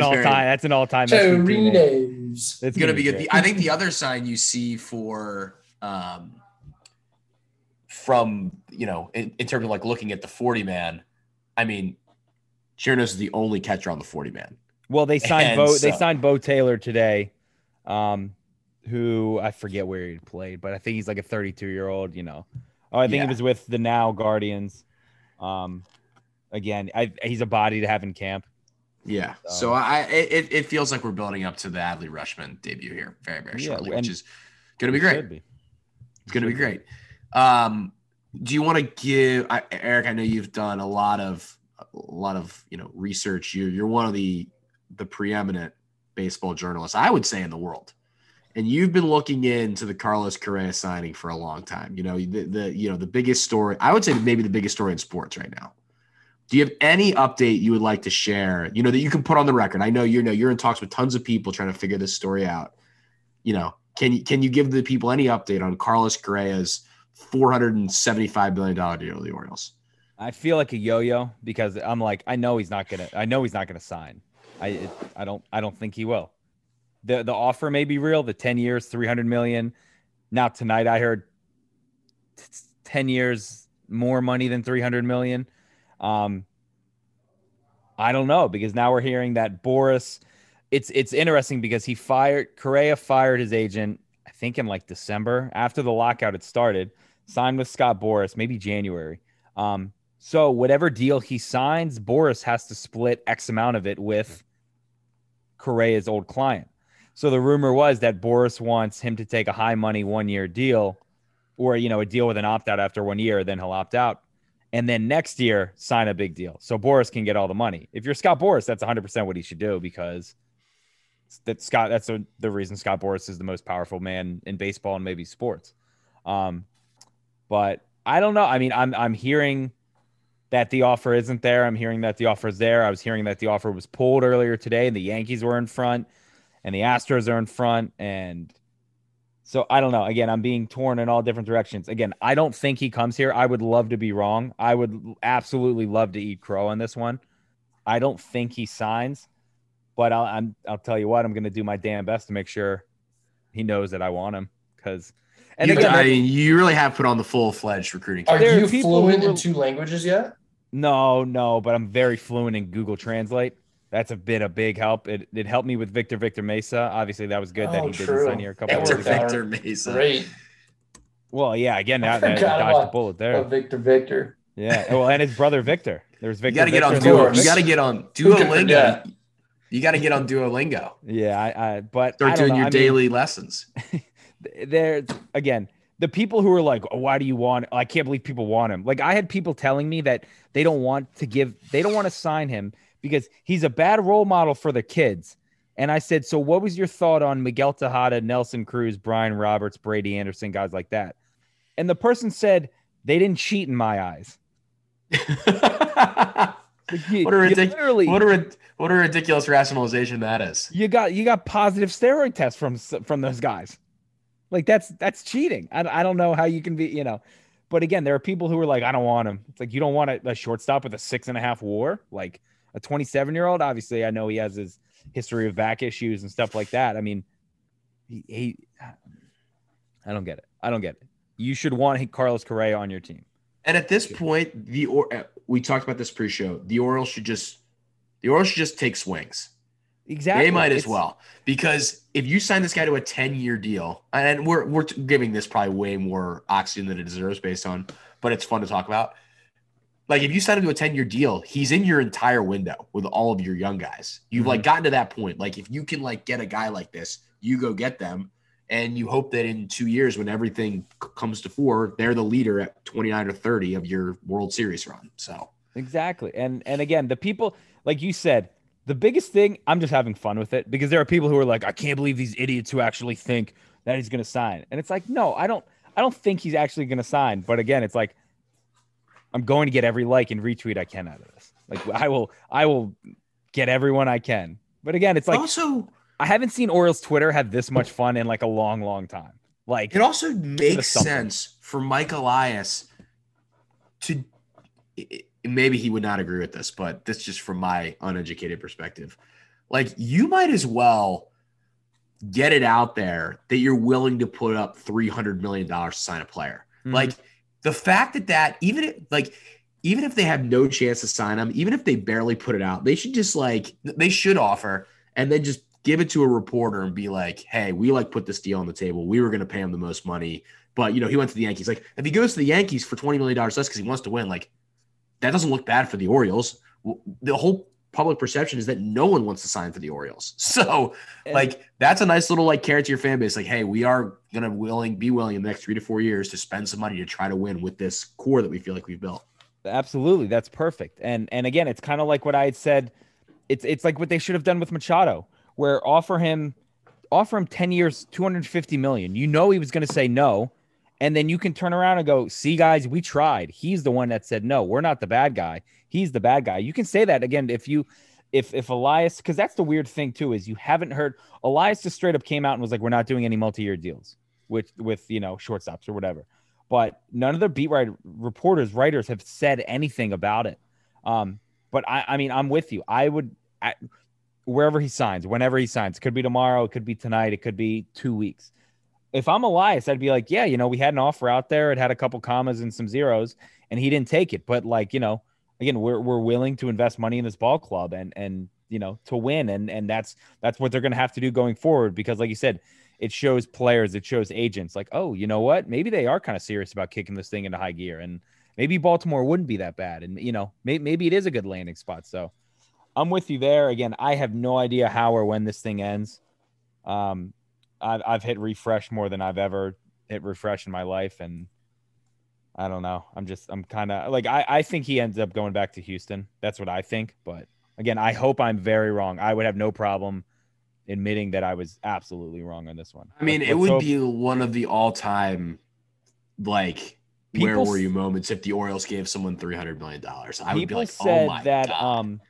an all-time Chirinos. It's going to be good. I think the other sign you see for from, you know, in terms of like looking at the 40-man, I mean, Chirinos is the only catcher on the 40-man. Well, they signed Bo Taylor today, who I forget where he played, but I think he's like a 32-year-old, you know. Oh, I think he was with the now Guardians. again, he's a body to have in camp. Yeah. So it feels like we're building up to the Adley Rutschman debut here very, very shortly, which is going to be great. It's going to be great. Do you want to give Eric, I know you've done a lot of, you know, research. You're one of the preeminent baseball journalists, I would say, in the world. And you've been looking into the Carlos Correa signing for a long time. You know, the biggest story, I would say maybe the biggest story in sports right now. Do you have any update you would like to share, you know, that you can put on the record? I know, you know, you're in talks with tons of people trying to figure this story out. You know, can you give the people any update on Carlos Correa's $475 million deal with the Orioles? I feel like a yo-yo because I'm like, I know he's not going to sign. I don't think he will. The offer may be real. The 10 years, $300 million. Now tonight I heard 10 years more money than $300 million. I don't know, because now we're hearing that Boris, it's interesting because Correa fired his agent, I think in like December after the lockout had started, signed with Scott Boris, maybe January. So whatever deal he signs, Boris has to split X amount of it with Correa's old client. So the rumor was that Boris wants him to take a high money 1 year deal, or, you know, a deal with an opt out after 1 year, then he'll opt out. And then next year, sign a big deal so Boris can get all the money. If you're Scott Boris, that's 100% what he should do, because that's the reason Scott Boris is the most powerful man in baseball and maybe sports. But I don't know. I mean, I'm hearing that the offer isn't there. I'm hearing that the offer is there. I was hearing that the offer was pulled earlier today, and the Yankees were in front, and the Astros are in front, and so I don't know. Again, I'm being torn in all different directions. Again, I don't think he comes here. I would love to be wrong. I would absolutely love to eat crow on this one. I don't think he signs, but I'll tell you what, I'm going to do my damn best to make sure he knows that I want him. You really have put on the full-fledged recruiting camp. Are you fluent in two languages yet? No, but I'm very fluent in Google Translate. That's a big help. It helped me with Victor Mesa. Obviously, that was good that he didn't sign here a couple of years ago. Victor Mesa. Great. Well, yeah, again, I dodged a bullet there. Victor. Yeah, well, and his brother Victor. There's Victor. You got to get on Duolingo. Yeah. You got to get on Duolingo. Yeah, Start doing your daily lessons. There's, again, the people who are like, oh, why do you want – I can't believe people want him. Like, I had people telling me that they don't want to sign him because he's a bad role model for the kids. And I said, so what was your thought on Miguel Tejada, Nelson Cruz, Brian Roberts, Brady Anderson, guys like that? And the person said, they didn't cheat in my eyes. What a ridiculous rationalization that is. You got positive steroid tests from those guys. Like, that's cheating. I don't know how you can be, you know. But, again, there are people who are like, I don't want him. It's like, you don't want a shortstop with a 6.5 WAR? Like, a 27-year-old, obviously, I know he has his history of back issues and stuff like that. I mean, I don't get it. You should want Carlos Correa on your team. And at this point, we talked about this pre-show. The Orioles should just take swings. Exactly. They might as well, because if you sign this guy to a 10-year deal, and we're giving this probably way more oxygen than it deserves based on, but it's fun to talk about. Like, if you sign him to a 10-year deal, he's in your entire window with all of your young guys. You've mm-hmm. like gotten to that point. Like, if you can like get a guy like this, you go get them, and you hope that in 2 years, when everything comes to fore, they're the leader at 29 or 30 of your World Series run. So exactly, and again, the people, like you said, the biggest thing, I'm just having fun with it, because there are people who are like, I can't believe these idiots who actually think that he's going to sign, and it's like, no, I don't think he's actually going to sign. But again, it's like, I'm going to get every like and retweet I can out of this. Like, I will get everyone I can. But again, it's like, also, I haven't seen Orioles Twitter have this much fun in like a long, long time. Like, it also makes sense for Mike Elias to, maybe he would not agree with this, but that's just from my uneducated perspective. Like, you might as well get it out there that you're willing to put up $300 million to sign a player. Mm-hmm. Like, the fact that even if they have no chance to sign him, even if they barely put it out, they should just offer and then just give it to a reporter and be like, hey, we like put this deal on the table. We were going to pay him the most money, but, you know, he went to the Yankees. Like, if he goes to the Yankees for $20 million less because he wants to win, like, that doesn't look bad for the Orioles. The whole public perception is that no one wants to sign for the Orioles. So like, that's a nice little like carrot to your fan base. Like, hey, we are going to be willing in the next 3 to 4 years to spend some money to try to win with this core that we feel like we've built. Absolutely. That's perfect. And again, it's kind of like what I had said. It's like what they should have done with Machado, where offer him 10 years, $250 million. You know, he was going to say no. And then you can turn around and go, see, guys, we tried. He's the one that said, no, we're not the bad guy. He's the bad guy. You can say that again. If Elias, cause that's the weird thing too, is you haven't heard Elias just straight up came out and was like, we're not doing any multi-year deals with, you know, shortstops or whatever, but none of the beat writers have said anything about it. But I mean, I'm with you. Wherever he signs, whenever he signs, it could be tomorrow. It could be tonight. It could be 2 weeks. If I'm Elias, I'd be like, yeah, you know, we had an offer out there. It had a couple commas and some zeros and he didn't take it. But like, you know, again, we're willing to invest money in this ball club and, you know, to win. And that's what they're going to have to do going forward, because like you said, it shows players, it shows agents like, oh, you know what? Maybe they are kind of serious about kicking this thing into high gear, and maybe Baltimore wouldn't be that bad. And, you know, maybe it is a good landing spot. So I'm with you there. Again, I have no idea how or when this thing ends. I've hit refresh more than I've ever hit refresh in my life. And I don't know. I'm kind of like, I think he ends up going back to Houston. That's what I think. But again, I hope I'm very wrong. I would have no problem admitting that I was absolutely wrong on this one. I mean, it would be one of the all time, like, where were you moments if the Orioles gave someone $300 million. I would be like, oh my God.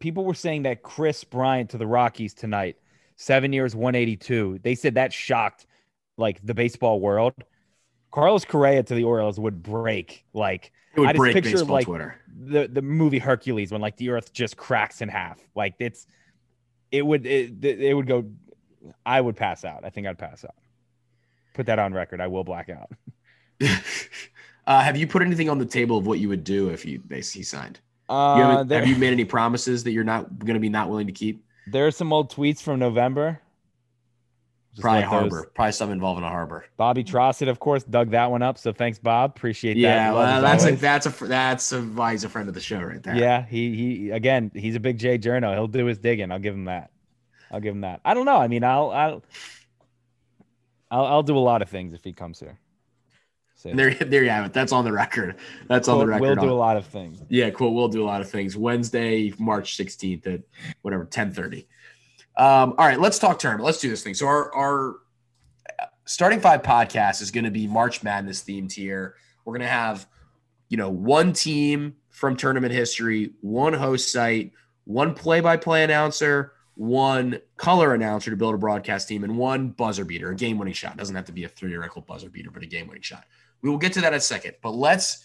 People were saying that Chris Bryant to the Rockies tonight, 7 years, 182. They said that shocked like the baseball world. Carlos Correa to the Orioles would break. Like, it would break baseball like Twitter. The movie Hercules, when like the earth just cracks in half. Like it would go. I would pass out. I think I'd pass out. Put that on record. I will black out. Have you put anything on the table of what you would do if you basically signed? Have you made any promises that you're not going to be not willing to keep? There are some old tweets from November. Probably like Harbor. Those. Probably something involving a Harbor. Bobby Trossett, of course, dug that one up. So thanks, Bob. Appreciate that. Yeah, well, why he's a friend of the show right there. Yeah, he again, he's a big J journo. He'll do his digging. I'll give him that. I don't know. I mean, I'll do a lot of things if he comes here. There you have it. That's on the record. We'll do a lot of things. Yeah, cool. We'll do a lot of things. Wednesday, March 16th at whatever, 10:30. All right, let's talk tournament. Let's do this thing. So our starting five podcast is going to be March Madness themed here. We're going to have, you know, one team from tournament history, one host site, one play-by-play announcer, one color announcer to build a broadcast team, and one buzzer beater, a game-winning shot. It doesn't have to be a theoretical buzzer beater, but a game-winning shot. We will get to that in a second, but let's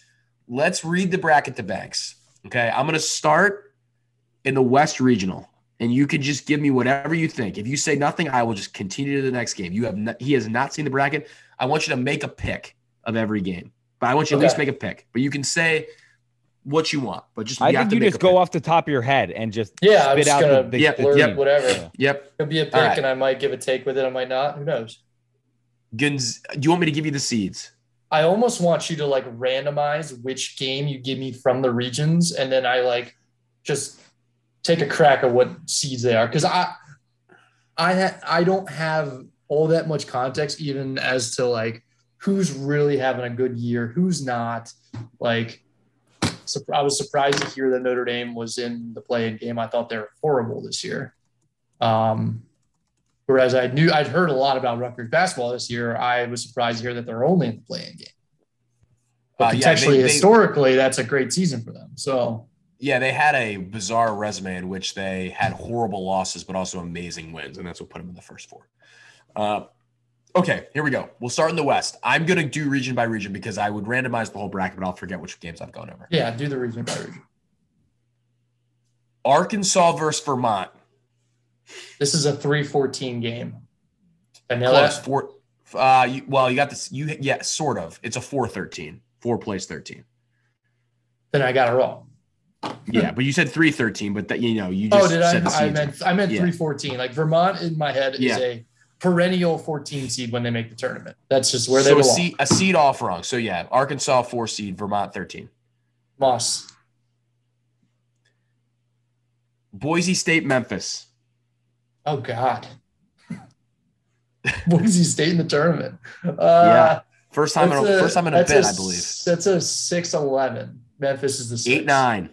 read the bracket to Banks. Okay, I'm going to start in the West Regional, and you can just give me whatever you think. If you say nothing, I will just continue to the next game. He has not seen the bracket. I want you to make a pick of every game, but I want you to at least make a pick. But you can say what you want, but just I think you just go off the top of your head and just whatever. Yeah. Yep, it'll be a pick, right. And I might give a take with it. I might not. Who knows? Do you want me to give you the seeds? I almost want you to like randomize which game you give me from the regions. And then I like just take a crack at what seeds they are. Cause I don't have all that much context even as to like, who's really having a good year. Who's not. Like, I was surprised to hear that Notre Dame was in the play-in game. I thought they were horrible this year. Whereas I'd heard a lot about Rutgers basketball this year, I was surprised to hear that they're only in the play-in game. But historically, that's a great season for them. So, yeah, they had a bizarre resume in which they had horrible losses but also amazing wins, and that's what put them in the first four. Okay, here we go. We'll start in the West. I'm going to do region by region because I would randomize the whole bracket, but I'll forget which games I've gone over. Yeah, do the region by region. Arkansas versus Vermont. This is a 3-14 game. I know close. That. You got this. Yeah, sort of. It's a 4-13. 4-13. Then I got it wrong. Yeah, but you said 3-13, but that, you know, you just said I meant 3-14. Like Vermont in my head is a perennial 14 seed when they make the tournament. That's just where they belong. A seed off wrong. So yeah, Arkansas 4 seed, Vermont 13. Moss. Boise State, Memphis. Oh, God. Boise State in the tournament. Yeah. First time in a bit, I believe. That's a 6-11. Memphis is the 6. 8-9.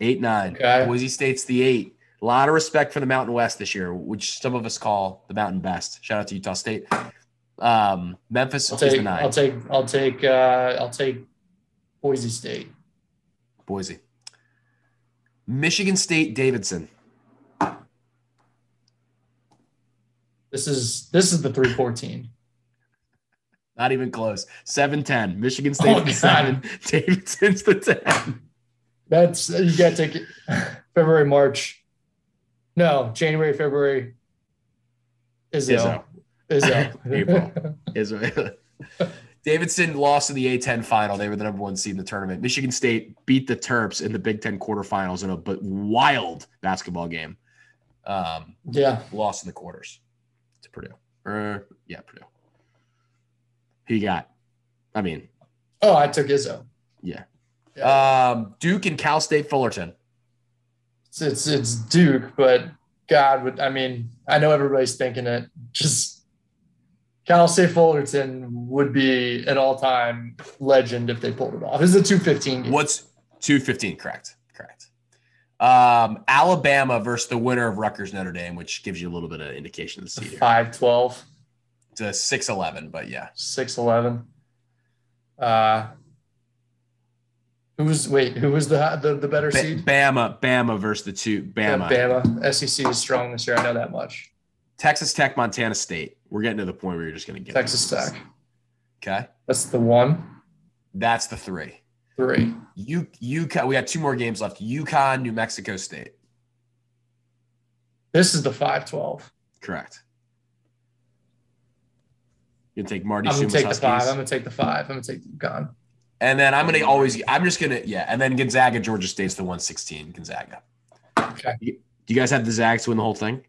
8-9. Okay. Boise State's the 8. A lot of respect for the Mountain West this year, which some of us call the Mountain Best. Shout out to Utah State. Memphis is the 9. I'll take Boise State. Boise. Michigan State, Davidson. This is the 3-14. Not even close. 7-10. Michigan State the 7. Davidson's the 10. That's you gotta take it. February, March. No, January, February. Izzo. April. Izzo. Davidson lost in the A-10 final. They were the number 1 seed in the tournament. Michigan State beat the Terps in the Big Ten quarterfinals in a wild basketball game. Lost in the quarters to Purdue. Purdue. Who you got? I took Izzo. Yeah. Duke and Cal State Fullerton. It's Duke, but God would. I know everybody's thinking it. Just. Cal State Fullerton would be an all-time legend if they pulled it off. This is a 2-15 game. What's 2-15? Correct. Alabama versus the winner of Rutgers Notre Dame, which gives you a little bit of indication of the seed. 5-12. It's a 6-11, but yeah. 6-11. Who was the better seed? Bama versus the 2. Bama. SEC is strong this year. I know that much. Texas Tech, Montana State. We're getting to the point where you're just going to get Texas Tech. Okay. That's the 1. That's the 3. UConn. We got 2 more games left. UConn, New Mexico State. This is the 5-12. Correct. You're going to take Marty Sumas. I'm going to take the 5. I'm going to take UConn. And then and then Gonzaga, Georgia State's the 1-16 Gonzaga. Okay. Do you guys have the Zags to win the whole thing?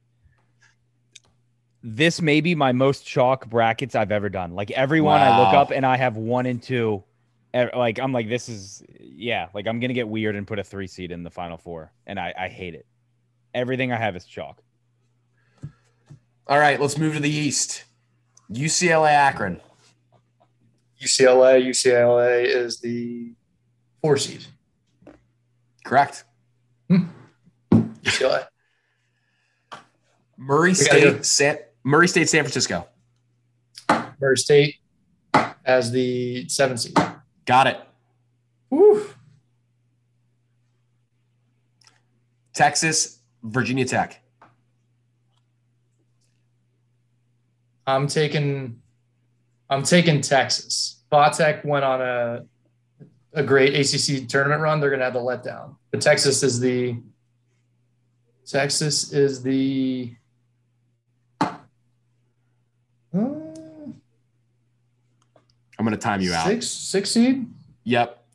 This may be my most chalk brackets I've ever done. Like everyone I look up and I have 1 and 2. Like I'm like, this is, yeah. Like I'm going to get weird and put a 3 seed in the Final 4. And I hate it. Everything I have is chalk. All right, let's move to the East. UCLA, Akron. UCLA is the 4 seed. Correct. UCLA. Murray State, San Francisco. Murray State as the 7 seed. Got it. Woo. Texas, Virginia Tech. I'm taking Texas. Vautech went on a great ACC tournament run. They're going to have the letdown. But Texas is the I'm going to time you 6, out. 6 seed? Yep.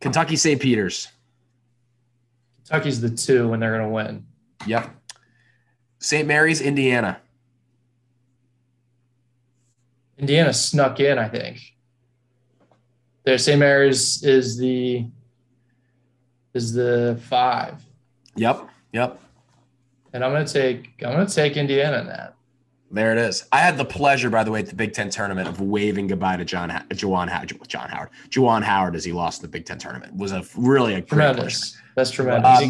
Kentucky St. Peter's. Kentucky's the 2 and they're going to win. Yep. St. Mary's, Indiana. Indiana snuck in, I think. Their St. Mary's is the 5. Yep. And I'm going to take Indiana in that. There it is. I had the pleasure, by the way, at the Big Ten tournament of waving goodbye to Juwan Howard as he lost in the Big Ten tournament. It was really a tremendous. Great pleasure. That's tremendous.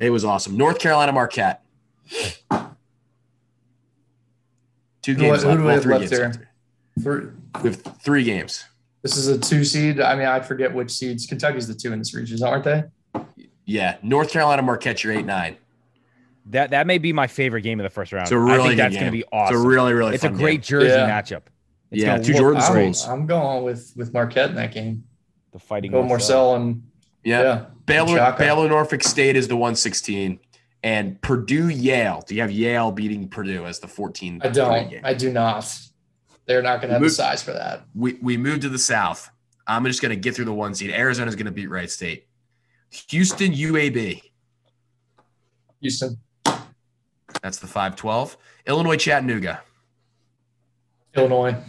It was awesome. North Carolina, Marquette. 2 games left. Who do we have left there? 3. We have 3 games. This is a 2 seed. I forget which seeds. Kentucky's the 2 in this region, aren't they? Yeah. North Carolina, Marquette, you're 8-9. That may be my favorite game of the first round. It's a really I think that's going to be awesome. It's a really it's fun a great game. Jersey matchup. It's two Jordan schools. I'm going with Marquette in that game. The fighting. Go Marcel and Baylor Norfolk State is the 1-16, and Purdue Yale. Do you have Yale beating Purdue as the 14? I don't. Game? I do not. They're not going to have the size for that. We moved to the South. I'm just going to get through the 1 seed. Arizona's going to beat Wright State. Houston UAB. Houston. That's the 5-12. Illinois, Chattanooga. Illinois. A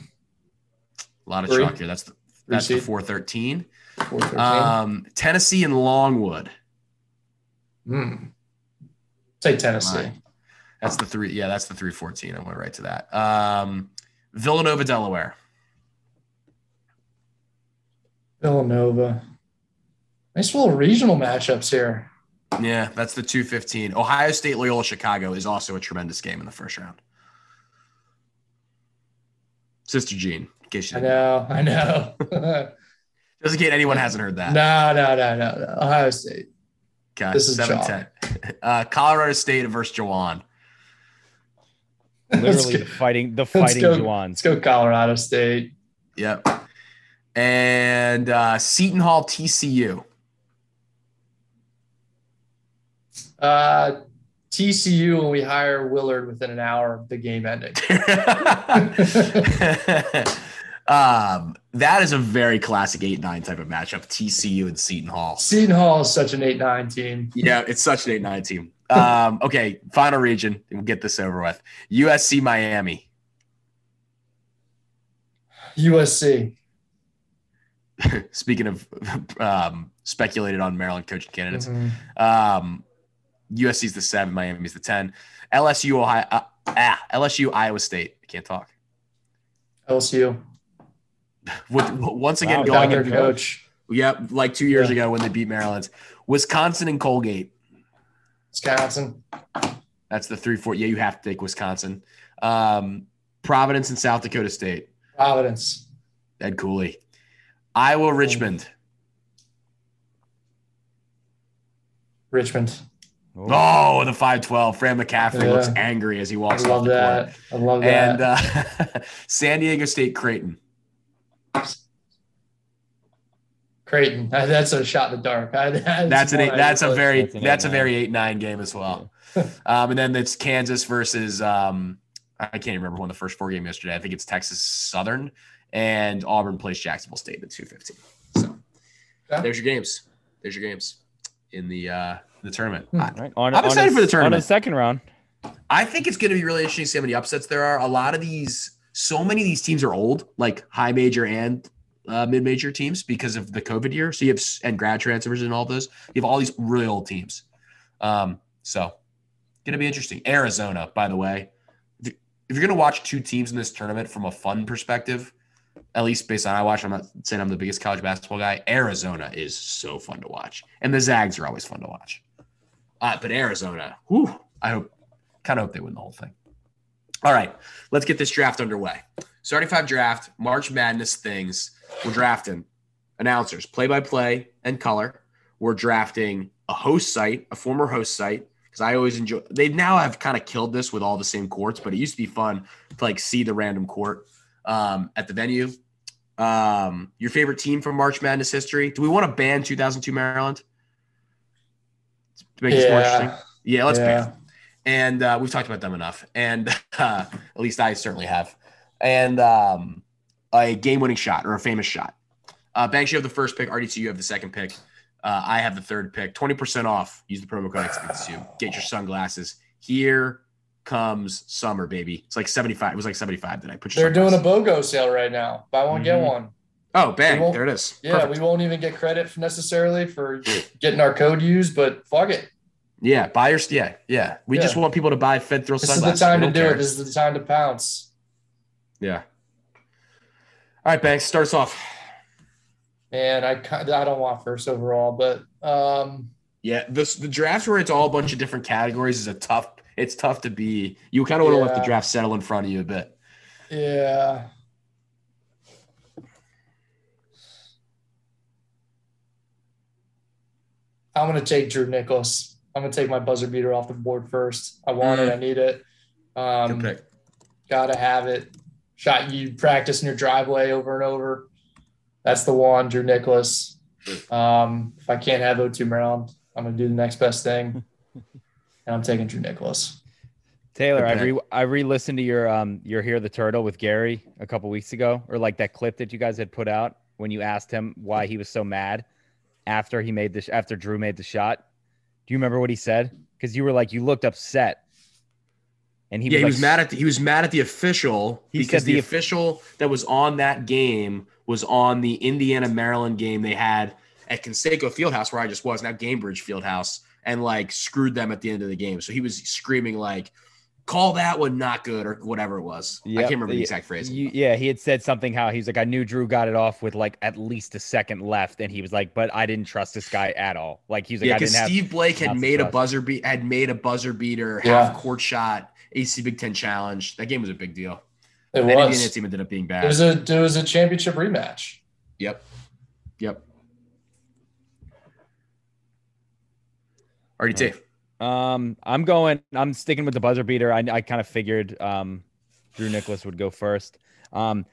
lot of chalk here. That's the 4-13. Tennessee and Longwood. Say Tennessee. That's the three. Yeah, that's the 3:14. I went right to that. Villanova, Delaware. Villanova. Nice little regional matchups here. Yeah, that's the 2:15. Ohio State, Loyola, Chicago is also a tremendous game in the first round. Sister Jean, in case you didn't know. I know. Just in case anyone hasn't heard that. No. Ohio State. Okay, this is 7:10. Colorado State versus Jawan. Literally fighting Jawan. Let's go Colorado State. Yep. And Seton Hall, TCU. TCU, when we hire Willard within an hour of the game ending. That is a very classic 8-9 type of matchup, TCU and Seton Hall. Seton Hall is such an 8-9 team. Yeah, it's such an 8-9 team. Okay, final region. We'll get this over with. USC, Miami. USC. Speaking of speculated on Maryland coaching candidates, USC's the 7, Miami's the 10. LSU, Iowa State. I can't talk. LSU. Once again, going their coach. Yep, like 2 years ago when they beat Maryland. Wisconsin and Colgate. Wisconsin. That's the 3-4. Yeah, you have to take Wisconsin. Providence and South Dakota State. Providence. Ed Cooley. Iowa, Richmond. Richmond. Oh, the 5-12. Fran McCaffrey looks angry as he walks off the court. I love that. And San Diego State, Creighton. Creighton. That's a shot in the dark. That's a very 8-9 game as well. And then it's Kansas versus I can't remember who won the first four game yesterday. I think it's Texas Southern, and Auburn plays Jacksonville State at 2:15. So there's your games. There's your games in the tournament. I'm excited for the tournament. On the second round, I think it's going to be really interesting to see how many upsets there are. A lot of these. So many of these teams are old, like high major and mid-major teams, because of the COVID year. So you have – and grad transfers and all those. You have all these really old teams. So going to be interesting. Arizona, by the way. If you're going to watch two teams in this tournament from a fun perspective, at least based on I watch, I'm not saying I'm the biggest college basketball guy. Arizona is so fun to watch. And the Zags are always fun to watch. But Arizona, I kind of hope they win the whole thing. All right, let's get this draft underway. Starting five draft, March Madness things. We're drafting announcers, play-by-play, and color. We're drafting a host site, a former host site, because I always enjoy – they now have kind of killed this with all the same courts, but it used to be fun to, like, see the random court at the venue. Your favorite team from March Madness history. Do we want to ban 2002 Maryland to make this more interesting? Yeah, let's ban it. And we've talked about them enough, and at least I certainly have. And a game-winning shot or a famous shot. Banks, you have the first pick. RDT, you have the second pick. I have the third pick. 20% off. Use the promo code Exit52. Get your sunglasses. Here comes summer, baby. It's like 75. It was like 75 today. They're doing a BOGO sale right now. Buy one, get one. Oh, bang. There it is. Yeah, perfect. We won't even get credit necessarily for getting our code used, but fuck it. Yeah, buyers. Yeah. We just want people to buy FedThrill sunglasses. This is the time to do it. This is the time to pounce. Yeah. All right, Banks, start us off. Man, I don't want first overall, but the draft where it's all a bunch of different categories is tough to be. You kind of want to let the draft settle in front of you a bit. Yeah. I'm going to take Drew Nichols. I'm going to take my buzzer beater off the board first. I want it. I need it. Good pick. Got to have it. Shot you practice in your driveway over and over. That's the one, Drew Nicholas. If I can't have O2 Maryland, I'm going to do the next best thing, and I'm taking Drew Nicholas. Taylor, I re-listened to your Hear the Turtle with Gary a couple weeks ago, or like that clip that you guys had put out when you asked him why he was so mad after Drew made the shot. Do you remember what he said? Because you were like, you looked upset, and he was mad at the official. He because the official that was on that game was on the Indiana Maryland game they had at Conseco Fieldhouse, where I just was, now Gainbridge Fieldhouse and like screwed them at the end of the game. So he was screaming like, call that one not good or whatever it was. Yep. I can't remember the exact phrase. Yeah, he had said something how he's like, I knew Drew got it off with like at least a second left, and he was like, but I didn't trust this guy at all. Like he's like, yeah, because Steve Blake had made a buzzer beater, half court shot, AC Big Ten Challenge. That game was a big deal. It was. The Indiana team ended up being bad. It was a championship rematch. Yep. RDT. I'm sticking with the buzzer beater. I kind of figured Drew Nicholas would go first. I'm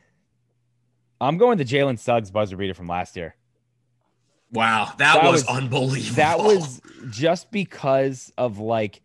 going to Jalen Suggs buzzer beater from last year. Wow. That was unbelievable. That was just because of like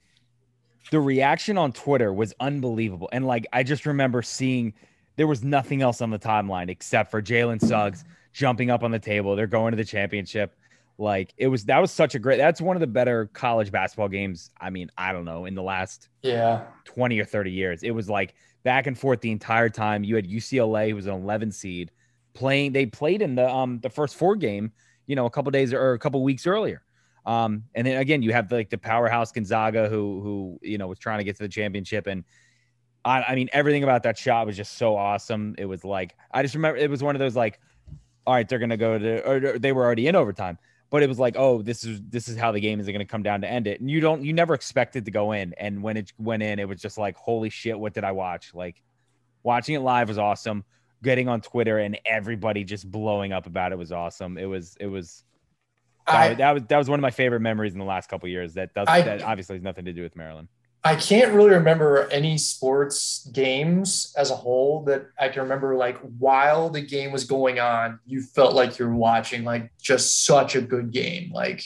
the reaction on Twitter was unbelievable. And like, I just remember seeing there was nothing else on the timeline except for Jalen Suggs jumping up on the table. They're going to the championship. Like that was such a great, that's one of the better college basketball games. I mean, I don't know, in the last 20 or 30 years, it was like back and forth the entire time. You had UCLA, who was an 11 seed playing. They played in the first four game, you know, a couple days or a couple weeks earlier. And then again, you have like the powerhouse Gonzaga who, you know, was trying to get to the championship. And I mean, everything about that shot was just so awesome. It was like, I just remember it was one of those like, all right, they're going to or they were already in overtime. But it was like, oh, this is how the game is going to come down to end it. And you never expect it to go in. And when it went in, it was just like, holy shit, what did I watch? Like watching it live was awesome. Getting on Twitter and everybody just blowing up about it was awesome. That was one of my favorite memories in the last couple of years. That obviously has nothing to do with Maryland. I can't really remember any sports games as a whole that I can remember, like, while the game was going on, you felt like you're watching, like, just such a good game. Like,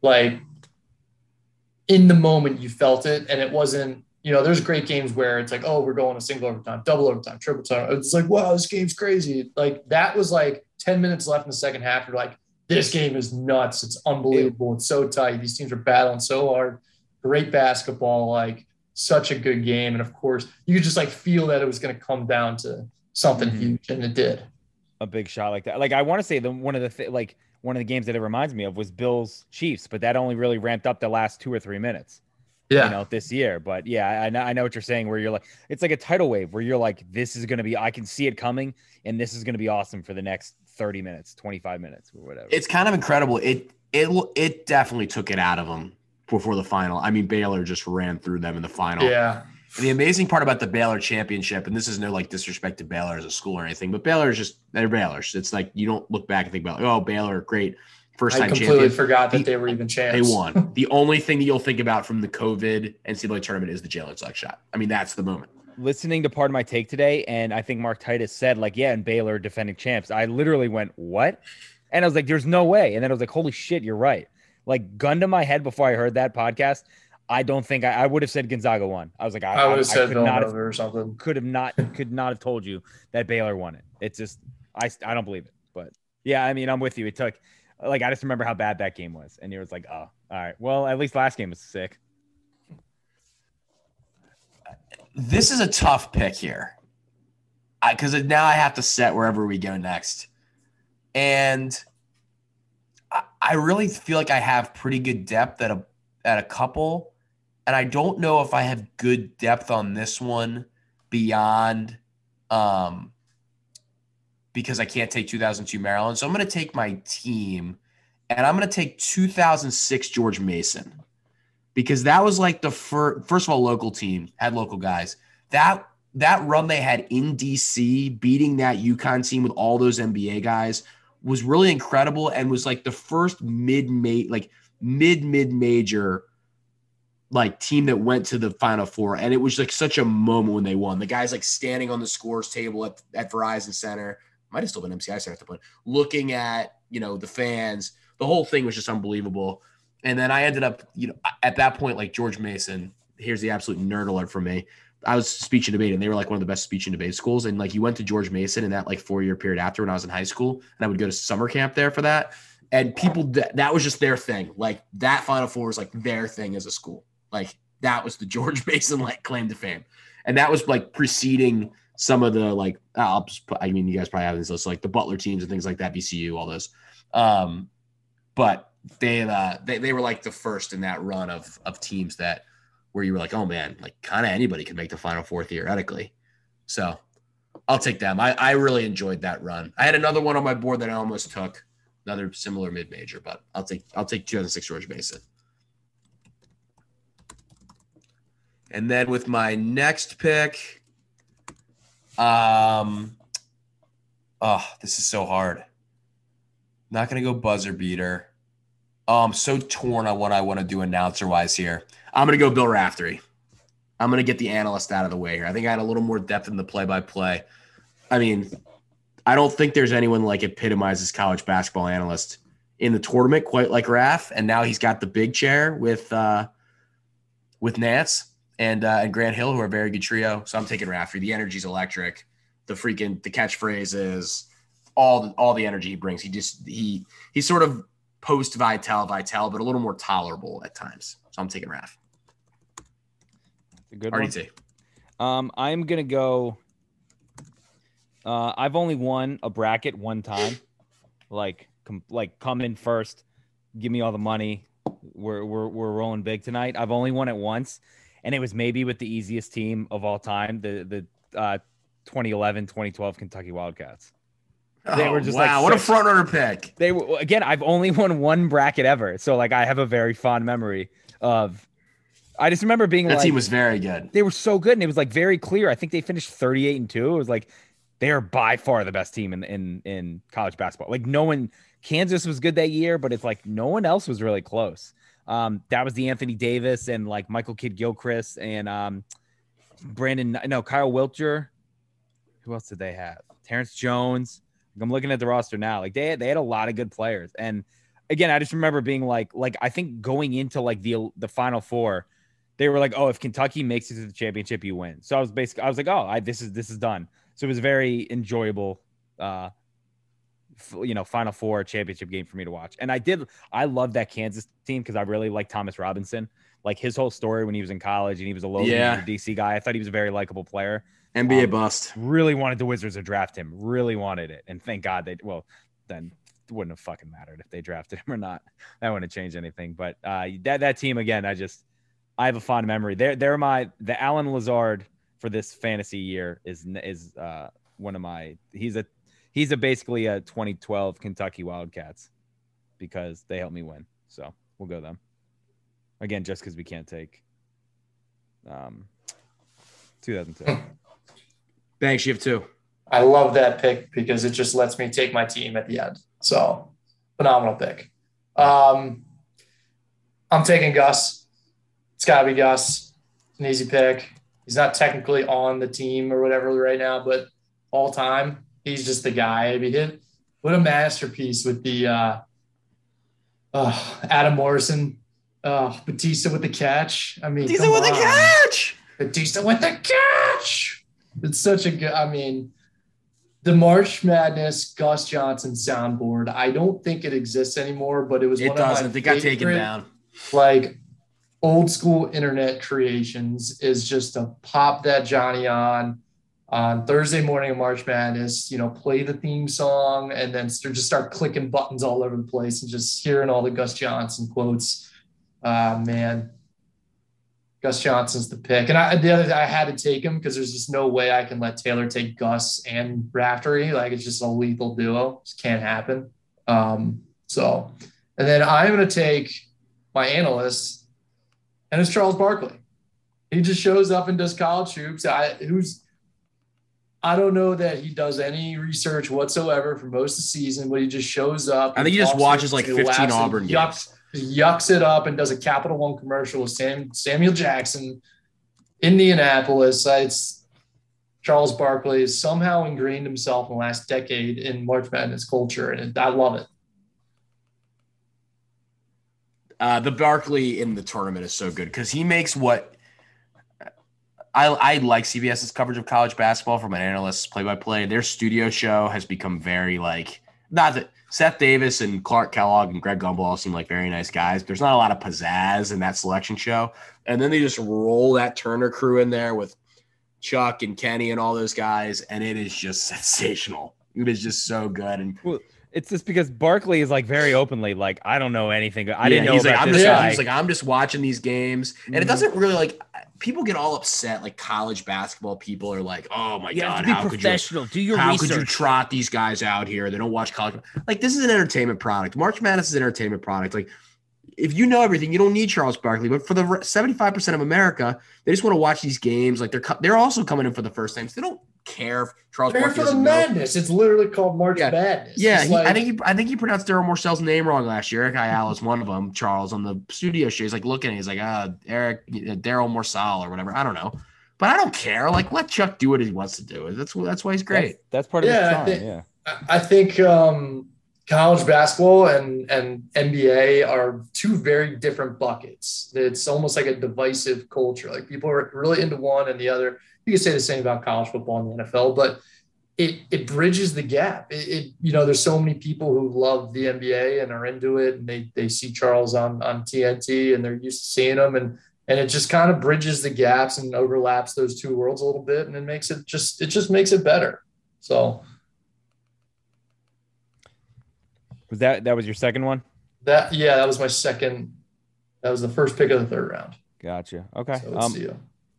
like in the moment you felt it, and it wasn't, you know, there's great games where it's like, oh, we're going to single overtime, double overtime, triple overtime. It's like, wow, this game's crazy. Like, that was, like, 10 minutes left in the second half. You're like, this game is nuts. It's unbelievable. It's so tight. These teams are battling so hard. Great basketball, like such a good game. And of course, you could just like feel that it was going to come down to something huge, and it did. A big shot like that. Like, I want to say one of the games that it reminds me of was Bills Chiefs, but that only really ramped up the last 2 or 3 minutes. Yeah, you know, this year. But yeah, I know what you're saying, where you're like, it's like a tidal wave where you're like, this is going to be, I can see it coming, and this is going to be awesome for the next 30 minutes, 25 minutes or whatever. It's kind of incredible. It definitely took it out of them before the final. I mean, Baylor just ran through them in the final. Yeah. And the amazing part about the Baylor championship, and this is no like disrespect to Baylor as a school or anything, but Baylor is just, they're Baylor's. It's like, you don't look back and think about, oh, Baylor, great. First time champion. I completely forgot that they were even champs. They won. The only thing that you'll think about from the COVID NCAA tournament is the Jalen Suggs shot. I mean, that's the moment. Listening to Part of My Take today, and I think Mark Titus said like, yeah, and Baylor defending champs. I literally went, what? And I was like, there's no way. And then I was like, holy shit, you're right. Like, gun to my head before I heard that podcast, I don't think I would have said Gonzaga won. I was like, I would have said Villanova or something. Could not have told you that Baylor won it. It's just, I don't believe it. But yeah, I mean, I'm with you. It took, like, I just remember how bad that game was, and it was like, oh, all right. Well, at least last game was sick. This is a tough pick here, because now I have to set wherever we go next, and I really feel like I have pretty good depth at a couple, and I don't know if I have good depth on this one beyond because I can't take 2002 Maryland. So I'm going to take my team, and I'm going to take 2006 George Mason, because that was like the first of all, local team, had local guys. That run they had in DC, beating that UConn team with all those NBA guys, was really incredible, and was like the first mid-major like team that went to the Final Four. And it was like such a moment when they won. The guys like standing on the scores table at Verizon Center, might have still been MCI Center at the point, looking at, you know, the fans. The whole thing was just unbelievable. And then I ended up, you know, at that point, like George Mason, here's the absolute nerd alert for me. I was speech and debate, and they were like one of the best speech and debate schools. And like, you went to George Mason in that like 4-year period after, when I was in high school, and I would go to summer camp there for that. And people, that was just their thing. Like that Final Four was like their thing as a school. Like that was the George Mason like claim to fame. And that was like preceding some of the like, I mean, you guys probably have this list, like the Butler teams and things like that, VCU, all those. But they were like the first in that run of teams that where you were like, oh man, like kind of anybody could make the Final Four theoretically. So I'll take them. I really enjoyed that run. I had another one on my board that I almost took, another similar mid-major, but I'll take 2006 George Mason. And then with my next pick, this is so hard. I'm not going to go buzzer beater. Oh, I'm so torn on what I want to do announcer-wise here. I'm going to go Bill Raftery. I'm going to get the analyst out of the way here. I think I had a little more depth in the play-by-play. I mean, I don't think there's anyone like epitomizes college basketball analyst in the tournament quite like Raf, and now he's got the big chair with Nance and Grant Hill, who are a very good trio. So I'm taking Raftery. The energy's electric. The catchphrases, all the energy he brings. He's sort of post Vitale, but a little more tolerable at times. So I'm taking Raf. Good RDT. One. I'm going to go I've only won a bracket one time. Like come in first, give me all the money. We're rolling big tonight. I've only won it once, and it was maybe with the easiest team of all time, the 2011-2012 Kentucky Wildcats. They were just wow, what a front runner pick. They were, again, I've only won one bracket ever. So like I have a very fond memory of I just remember being that team was very good. They were so good, and it was like very clear. I think they finished 38-2. It was like they are by far the best team in college basketball. Like no one, Kansas was good that year, but it's like no one else was really close. That was the Anthony Davis and like Michael Kidd-Gilchrist and Kyle Wilcher. Who else did they have? Terrence Jones. Like, I'm looking at the roster now. Like they had a lot of good players, and again, I just remember being like I think going into like the Final Four. They were like, oh, if Kentucky makes it to the championship, you win. So I was like, oh, this is done. So it was a very enjoyable, Final Four championship game for me to watch. And I loved that Kansas team because I really liked Thomas Robinson, like his whole story when he was in college and he was a local DC guy. I thought he was a very likable player. NBA bust. Really wanted the Wizards to draft him. Really wanted it. And thank God then it wouldn't have fucking mattered if they drafted him or not. That wouldn't have changed anything. But that team again, I have a fond memory. The Alan Lazard for this fantasy year is one of my. He's basically a 2012 Kentucky Wildcats because they helped me win. So we'll go them again, just because we can't take 2002. Thanks, you have two. I love that pick because it just lets me take my team at the end. So phenomenal pick. I'm taking Gus. It's got to be Gus. It's an easy pick. He's not technically on the team or whatever right now, but all time, he's just the guy. I mean, what a masterpiece with the Adam Morrison, Batista with the catch. I mean, Batista with the catch. It's such a good, I mean, the March Madness Gus Johnson soundboard. I don't think it exists anymore, but it was one of my favorite. It got taken down. Like, old school internet creations is just to pop that Johnny on Thursday morning of March Madness, play the theme song and then just start clicking buttons all over the place and just hearing all the Gus Johnson quotes. Man, Gus Johnson's the pick. And I had to take him because there's just no way I can let Taylor take Gus and Raftery. Like it's just a lethal duo. Just can't happen. And then I'm going to take my analyst, and it's Charles Barkley. He just shows up and does college hoops. I don't know that he does any research whatsoever for most of the season, but he just shows up. I think he just watches like 15 Auburn games. Yucks it up and does a Capital One commercial with Samuel Jackson, Indianapolis. It's Charles Barkley has somehow ingrained himself in the last decade in March Madness culture, and I love it. The Barkley in the tournament is so good because he makes what I like CBS's coverage of college basketball from an analyst's play-by-play. Their studio show has become very like – not that Seth Davis and Clark Kellogg and Greg Gumbel all seem like very nice guys. There's not a lot of pizzazz in that selection show. And then they just roll that Turner crew in there with Chuck and Kenny and all those guys, and it is just sensational. It is just so good. And It's just because Barkley is like very openly like, I don't know anything. I didn't know about this guy. He's like, I'm just watching these games. And it doesn't really like people get all upset. Like college basketball people are like, oh my God, how could you, could you trot these guys out here? They don't watch college. Like this is an entertainment product. March Madness is an entertainment product. Like if you know everything, you don't need Charles Barkley. But for the 75% of America, they just want to watch these games. Like they're also coming in for the first time. So they don't care if Charles Barkley for the madness. It's literally called March Madness. Yeah, I think he pronounced Daryl Morcell's name wrong last year. Eric Ayala is one of them. Charles on the studio show, he's like looking at, he's like, Eric Daryl Morcell or whatever. I don't know, but I don't care. Like let Chuck do what he wants to do. That's why he's great. That's part of his time. I think college basketball and NBA are two very different buckets. It's almost like a divisive culture. Like people are really into one and the other. You could say the same about college football and the NFL, but it bridges the gap. There's so many people who love the NBA and are into it, and they see Charles on TNT and they're used to seeing him, and it just kind of bridges the gaps and overlaps those two worlds a little bit, and it makes it just makes it better. So was that was your second one? That was my second. That was the first pick of the third round. Gotcha. Okay. So let's see.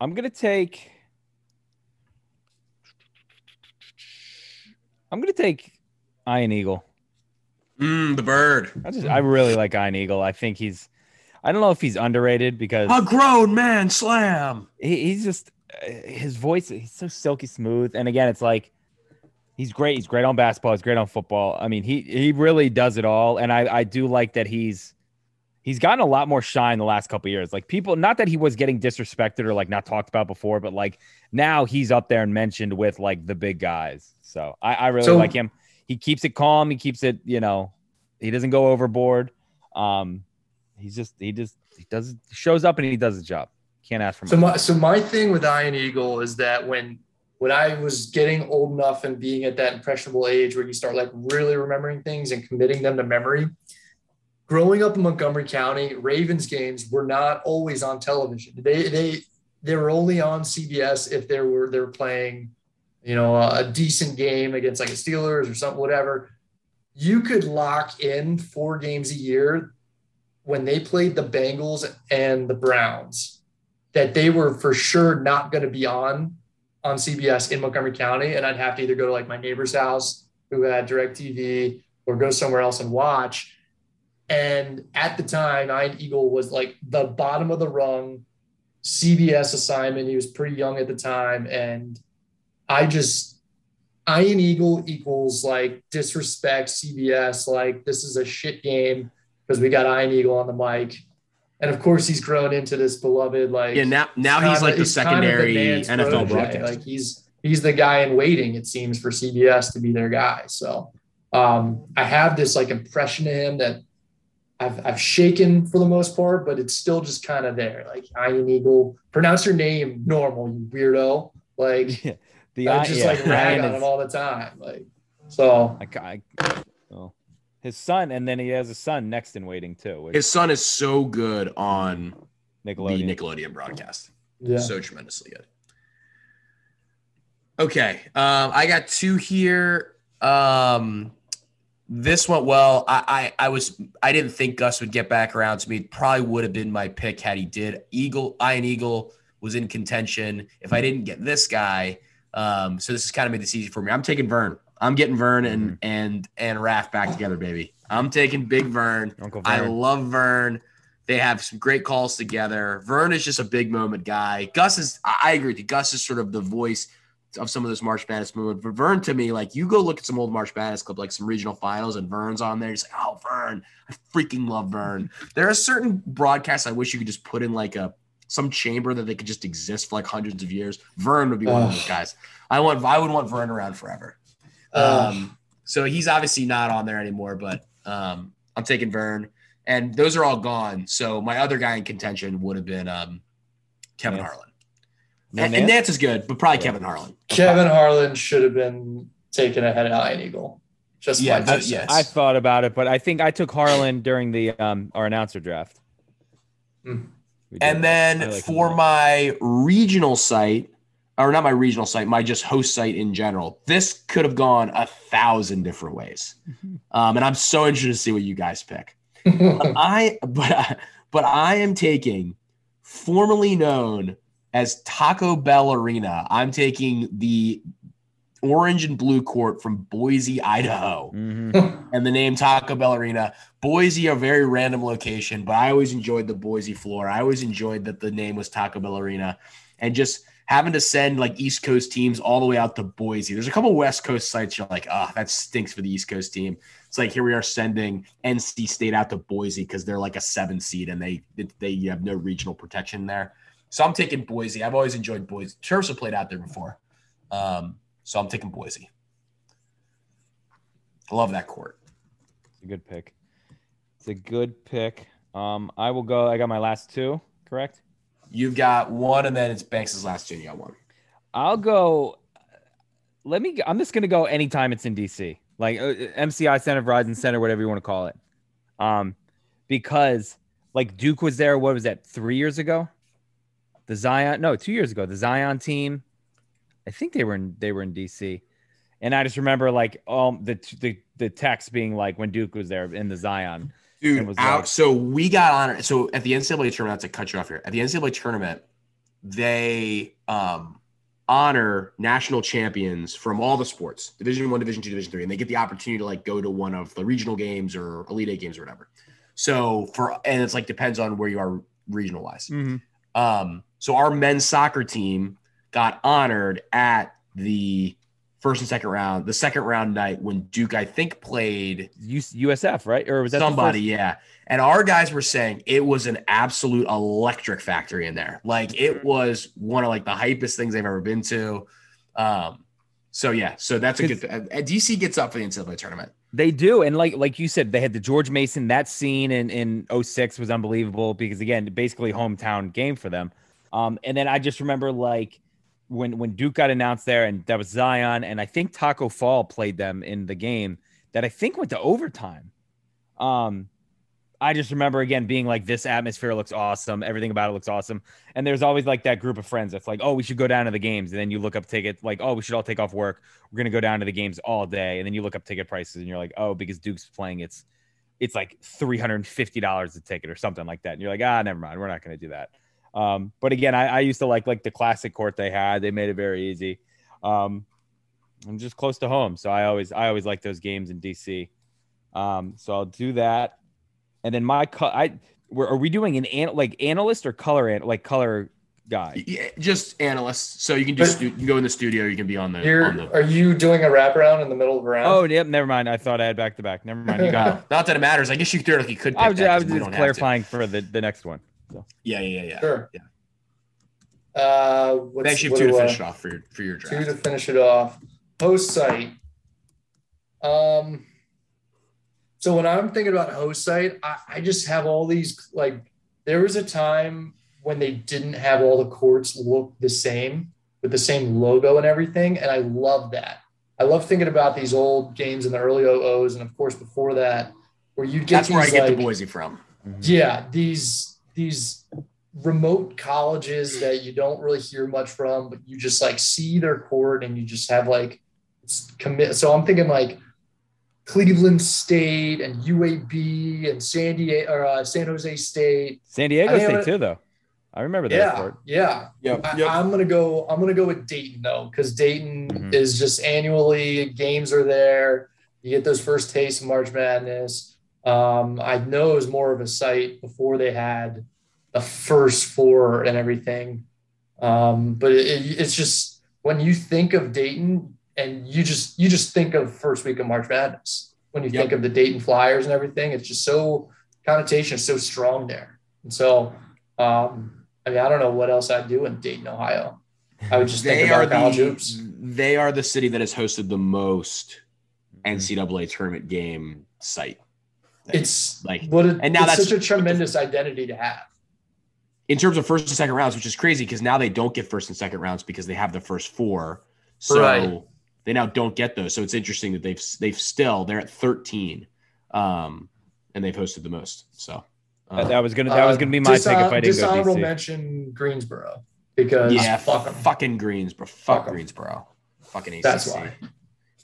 I'm gonna take. Ian Eagle. The bird. I really like Ian Eagle. I think I don't know if he's underrated because a grown man slam. He's just his voice. He's so silky smooth. And again, it's like he's great. He's great on basketball. He's great on football. I mean, he really does it all. And I do like that he's gotten a lot more shine the last couple of years. Like people, not that he was getting disrespected or like not talked about before, but like now he's up there and mentioned with like the big guys. So I really like him. He keeps it calm. He keeps it, he doesn't go overboard. He shows up and he does his job. Can't ask for much. So my thing with Ian Eagle is that when I was getting old enough and being at that impressionable age where you start like really remembering things and committing them to memory, growing up in Montgomery County, Ravens games were not always on television. They were only on CBS if they were playing, a decent game against like a Steelers or something, whatever. You could lock in 4 games a year when they played the Bengals and the Browns that they were for sure not going to be on CBS in Montgomery County. And I'd have to either go to like my neighbor's house who had DirecTV or go somewhere else and watch. And at the time, Ian Eagle was like the bottom of the rung CBS assignment. He was pretty young at the time. And Ian Eagle equals like disrespect CBS. Like this is a shit game because we got Ian Eagle on the mic. And of course he's grown into this beloved, like, now he's like the secondary NFL broadcast. Like he's the guy in waiting, it seems, for CBS to be their guy. So I have this like impression of him that I've shaken for the most part, but it's still just kind of there. Like Ian Eagle, pronounce your name normal, you weirdo. Like I rag on him all the time. Like so. His son, and then he has a son next in waiting too. His son is so good on Nickelodeon. The Nickelodeon broadcast. Yeah, so tremendously good. Okay, I got two here. This went well. I didn't think Gus would get back around to me. It probably would have been my pick had he did. Ian Eagle was in contention. If I didn't get this guy, so this has kind of made this easy for me. I'm taking Vern. I'm getting Vern and Raph back together, baby. I'm taking Big Vern. Uncle Vern. I love Vern. They have some great calls together. Vern is just a big moment guy. I agree with you. Gus is sort of the voice of some of this March Madness movement. But Vern, to me, like you go look at some old March Madness clip, like some regional finals, and Vern's on there. He's like, oh, Vern, I freaking love Vern. There are certain broadcasts I wish you could just put in like some chamber that they could just exist for like hundreds of years. Vern would be one of those guys. I would want Vern around forever. So he's obviously not on there anymore, but I'm taking Vern, and those are all gone. So my other guy in contention would have been Kevin Harlan. And Nance is good, but probably Kevin Harlan. Kevin Harlan should have been taken ahead of Ian Eagle. Just I thought about it, but I think I took Harlan during the our announcer draft. Mm. And then for my regional site, or not my regional site, my just host site in general. This could have gone 1,000 different ways. And I'm so interested to see what you guys pick. But I am taking, formerly known as Taco Bell Arena, I'm taking the orange and blue court from Boise, Idaho, and the name Taco Bell Arena. Boise, a very random location, but I always enjoyed the Boise floor. I always enjoyed that the name was Taco Bell Arena, and just having to send like East Coast teams all the way out to Boise. There's a couple West Coast sites you're like, ah, that stinks for the East Coast team. It's like, here we are sending NC State out to Boise because they're like a 7 seed and they have no regional protection there. So I'm taking Boise. I've always enjoyed Boise. Terps have played out there before. So I'm taking Boise. I love that court. It's a good pick. It's a good pick. I will go. I got my last two, correct? You've got one, and then it's Banks' last two. You got one. I'll go. I'm just going to go anytime it's in D.C., like MCI Center, Verizon Center, whatever you want to call it. Because like Duke was there. What was that? 3 years ago? 2 years ago, the Zion team. I think they were in DC, and I just remember like the text being like when Duke was there in the Zion. Dude, so we got honored. So at the NCAA tournament, not to cut you off here, at the NCAA tournament, they honor national champions from all the sports, Division I, Division II, Division III, and they get the opportunity to like go to one of the regional games or Elite Eight games or whatever. So and it's like depends on where you are regional wise. Mm-hmm. So our men's soccer team got honored at the first and second round, the second round night when Duke, I think, played USF, right? Or was that somebody? Yeah. And our guys were saying it was an absolute electric factory in there. Like it was one of like the hypest things they've ever been to. So yeah, so that's a good. DC gets up for the NCAA tournament. They do, and like you said, they had the George Mason. That scene in 06 was unbelievable because again, basically hometown game for them. And then I just remember like when Duke got announced there, and that was Zion, and I think Taco Fall played them in the game that I think went to overtime. I just remember again being like, this atmosphere looks awesome. Everything about it looks awesome. And there's always like that group of friends that's like, oh, we should go down to the games. And then you look up tickets, like, oh, we should all take off work. We're going to go down to the games all day. And then you look up ticket prices and you're like, oh, because Duke's playing, it's like $350 a ticket or something like that. And you're like, never mind. We're not going to do that. But again, I used to like the classic court they had. They made it very easy. I'm just close to home. So I always like those games in DC. So I'll do that. And then are we doing analyst or color guy? Yeah, just analyst. So you can you go in the studio. You can be on the. Are you doing a wraparound in the middle of the round? Oh, yep. Never mind. I thought I had back to back. Never mind. You got it. Not that it matters. I guess you theoretically could. I was just clarifying for the next one. So. Yeah. Sure. Yeah. Thanks. You have two to finish it off for your draft. Two to finish it off. Host site. So when I'm thinking about host site, I just have all these, like, there was a time when they didn't have all the courts look the same with the same logo and everything. And I love that. I love thinking about these old games in the early 00s. And of course, before that, where you'd get, that's where I get the Boise from. Yeah. These remote colleges that you don't really hear much from, but you just like see their court and you just have like commit. So I'm thinking like Cleveland State and UAB and San Jose State. San Diego State too, though. I remember that. Yeah. I'm gonna go with Dayton though, because Dayton is just annually, games are there. You get those first tastes of March Madness. I know it was more of a site before they had the first four and everything. But it's just when you think of Dayton. And you just think of first week of March Madness when you think of the Dayton Flyers and everything. It's just so, connotation is so strong there. And so, I don't know what else I'd do in Dayton, Ohio. I would just think about college hoops. They are the city that has hosted the most NCAA tournament game site. It's like, that's such a tremendous identity to have. In terms of first and second rounds, which is crazy because now they don't get first and second rounds because they have the first four. So. Right. They now don't get those. So it's interesting that they're at 13 and they've hosted the most. So that was going to be my pick if I didn't go DC. Dishonorable mention Greensboro. because fucking Greensboro. Fuck Greensboro. Fucking ACC. That's why.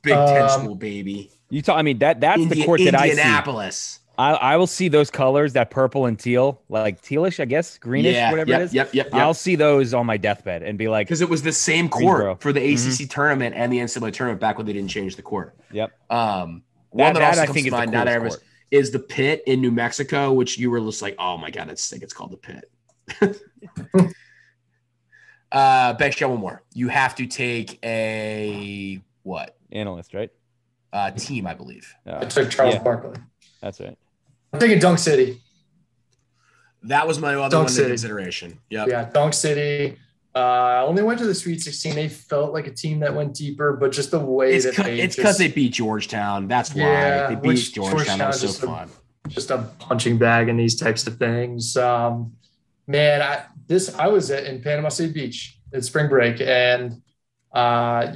Big Ten school, baby. Utah. I mean, that's the court that I see. Indianapolis. I will see those colors, that purple and teal, like tealish, I guess, greenish, whatever it is. Yep. I'll see those on my deathbed and be like, because it was the same court for the ACC tournament and the NCAA tournament back when they didn't change the court. Yep. One that also comes to mind is the Pit in New Mexico, which you were just like, oh my god, that's sick. It's called the Pit. Bet you one more. You have to take a what? Analyst, right? Team, I believe. I took Charles Barkley. That's right. I'm thinking Dunk City. That was my other one in consideration. Yep. Yeah, Dunk City. Only went to the Sweet 16. They felt like a team that went deeper, but just the way it's because they beat Georgetown. That's why they beat Georgetown. That was so fun. Just a punching bag in these types of things. I was in Panama City Beach at spring break, and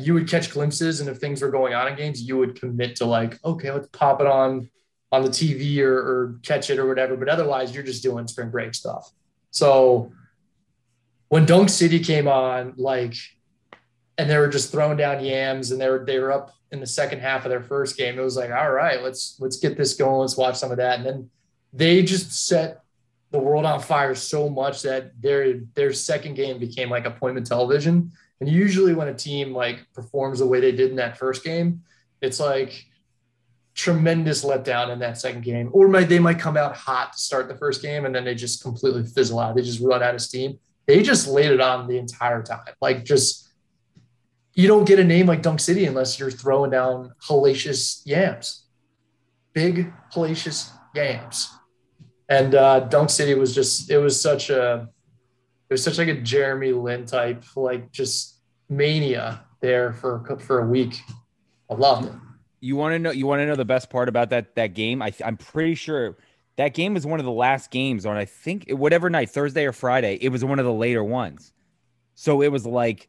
you would catch glimpses, and if things were going on in games, you would commit to like, okay, let's pop it on the TV or catch it or whatever. But otherwise you're just doing spring break stuff. So when Dunk City came on, and they were just throwing down yams and they were up in the second half of their first game, it was like, all right, let's get this going. Let's watch some of that. And then they just set the world on fire so much that their second game became like appointment television. And usually when a team performs the way they did in that first game, it's like tremendous letdown in that second game, or they might come out hot to start the first game and then they just completely fizzle out. They just run out of steam. They just laid it on the entire time. You don't get a name like Dunk City unless you're throwing down hellacious yams, big hellacious yams. And Dunk City was such a Jeremy Lin type, just mania there for a week. I loved it. You want to know the best part about that game? I'm pretty sure that game was one of the last games on, I think, whatever night, Thursday or Friday. It was one of the later ones. So it was 9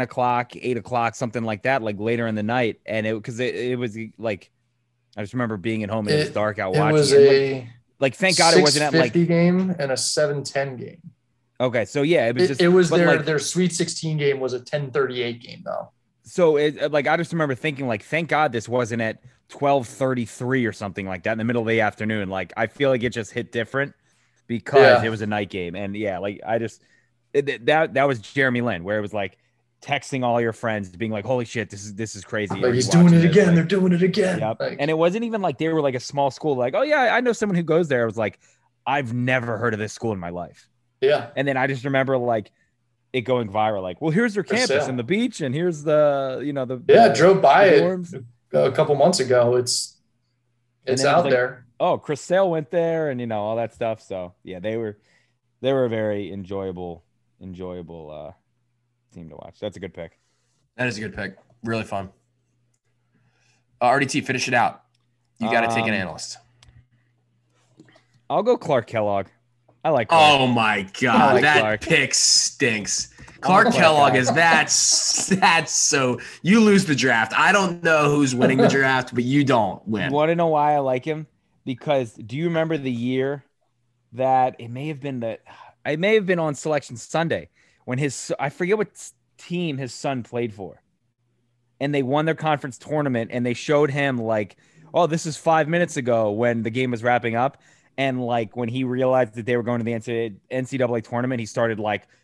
o'clock, 8 o'clock, something like that, later in the night. And it was I just remember being at home and it was dark out watching. It was thank God it wasn't at 6:50 game and a 7:10 game. Okay. So yeah, their Sweet 16 game was a 10:38 game though. So I just remember thinking thank God this wasn't at 12:33 or something like that in the middle of the afternoon. I feel like it just hit different because it was a night game. And that was Jeremy Lin, where it was texting all your friends being like, holy shit, this is crazy. He's doing it again. They're doing it again. Yep. And it wasn't even they were a small school. Oh yeah, I know someone who goes there. I was I've never heard of this school in my life. Yeah. And then I just remember it going viral. Here's their campus and the beach, and here's the, drove by it a couple months ago. It's out there. Oh, Chris Sale went there and all that stuff. So yeah, they were a very enjoyable team to watch. That's a good pick. That is a good pick. Really fun. RDT, finish it out. You got to take an analyst. I'll go Clark Kellogg. I like Clark. Oh my God, that Clark. Pick stinks. Clark Kellogg is that's so you lose the draft. I don't know who's winning the draft, but you don't win. You want to know why I like him? Because do you remember the year that it may have been on Selection Sunday when I forget what team his son played for, and they won their conference tournament, and they showed him oh, this is 5 minutes ago when the game was wrapping up. And when he realized that they were going to the NCAA tournament, he started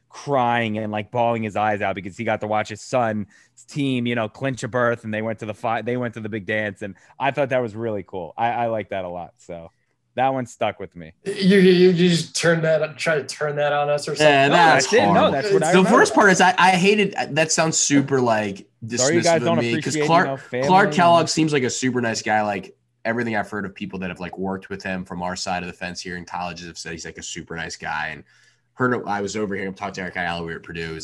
crying and bawling his eyes out because he got to watch his son's team, clinch a berth, and they went to the big dance. And I thought that was really cool. I like that a lot. So that one stuck with me. You just try to turn that on us or something. Yeah, that's horrible. No, that's what I remember. The worst part is I hated. That sounds super dismissive of me because Clark Kellogg seems like a super nice guy. Everything I've heard of people that have worked with him from our side of the fence here in colleges have said he's a super nice guy. And I was over here and talked to Eric Ayala. We were at Purdue.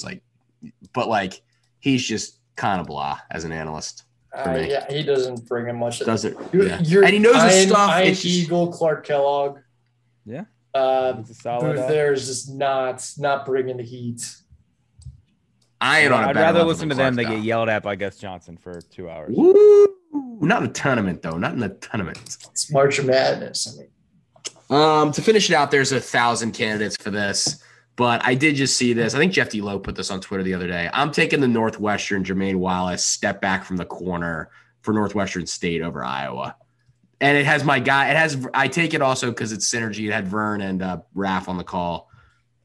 But he's just kind of blah as an analyst. For me. Yeah, he doesn't bring him much. Doesn't. Yeah. And he knows his stuff. Eagle, Clark Kellogg. Yeah. Booth there's just not bringing the heat. I'd rather listen to them than get yelled at by Gus Johnson for 2 hours. Woo! Not in the tournament, though. Not in the tournament. It's March Madness. To finish it out, there's 1,000 candidates for this. But I did just see this. I think Jeff D. Lowe put this on Twitter the other day. I'm taking the Northwestern Jermaine Wallace step back from the corner for Northwestern State over Iowa. And it has my guy. It has, I take it also because it's synergy. It had Vern and Raph on the call.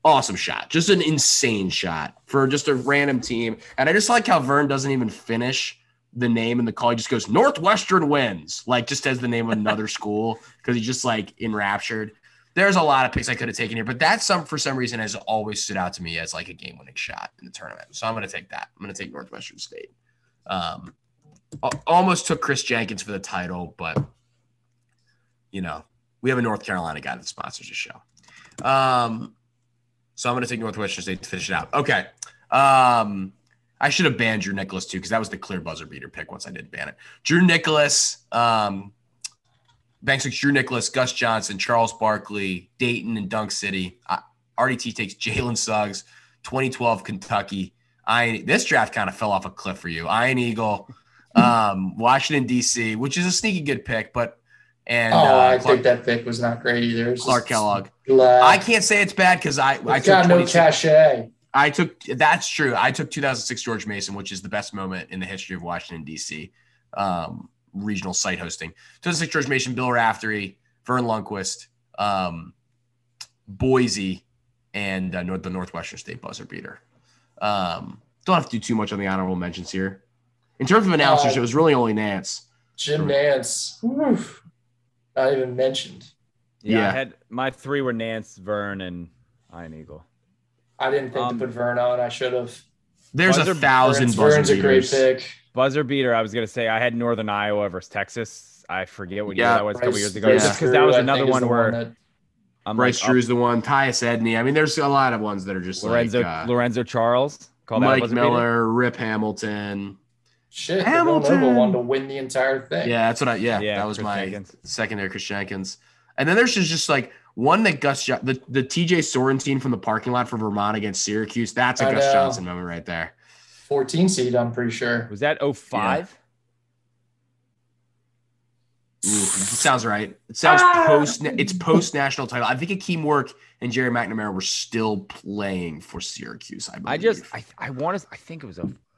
Awesome shot. Just an insane shot for just a random team. And I just like how Vern doesn't even finish the name in the call. He just goes, Northwestern wins. Like just as the name of another school because he's just like enraptured. There's a lot of picks I could have taken here, but that some for some reason has always stood out to me as like a game-winning shot in the tournament. So I'm going to take that. I'm going to take Northwestern State. Almost took Chris Jenkins for the title, but you know we have a North Carolina guy that sponsors the show. So I'm going to take Northwestern State to finish it out. Okay. I should have banned Drew Nicholas too because that was the clear buzzer beater pick. Once I did ban it, Drew Nicholas. Banks, Drew Nicholas, Gus Johnson, Charles Barkley, Dayton, and Dunk City. RDT takes Jalen Suggs, 2012 Kentucky. This draft kind of fell off a cliff for you. Ian Eagle, Washington, D.C., which is a sneaky good pick, but and I think that pick was not great either. Clark Kellogg. I can't say it's bad because I got no cachet. That's true. I took 2006 George Mason, which is the best moment in the history of Washington, D.C. Regional site hosting. 2006 George Mason, Bill Raftery, Vern Lundquist, Boise, and the Northwestern State buzzer beater. Don't have to do too much on the honorable mentions here. In terms of announcers, it was really only Nance. Jim Nance. Oof. Not even mentioned. Yeah. I had my three were Nance, Vern, and Ian Eagle. I didn't think to put Vern on. I should have. There's Vern's a great pick. Buzzer beater, I was going to say I had Northern Iowa versus Texas. I forget what year that was a couple years ago. Just because that was another one where – Bryce Drew's the one. Tyus Edney. I mean, there's a lot of ones that are just Lorenzo Charles. Mike Miller, Rip Hamilton. Shit, Hamilton won to win the entire thing. Yeah, that's what that was my secondary, Chris Jenkins. And then there's just like one that Gus – the TJ Sorrentine from the parking lot for Vermont against Syracuse. That's a Gus Johnson moment right there. 14 seed, I'm pretty sure. Was that 05? Yeah. Sounds right. It sounds it's post national title. I think Akeem Work and Jerry McNamara were still playing for Syracuse. I believe. I think it was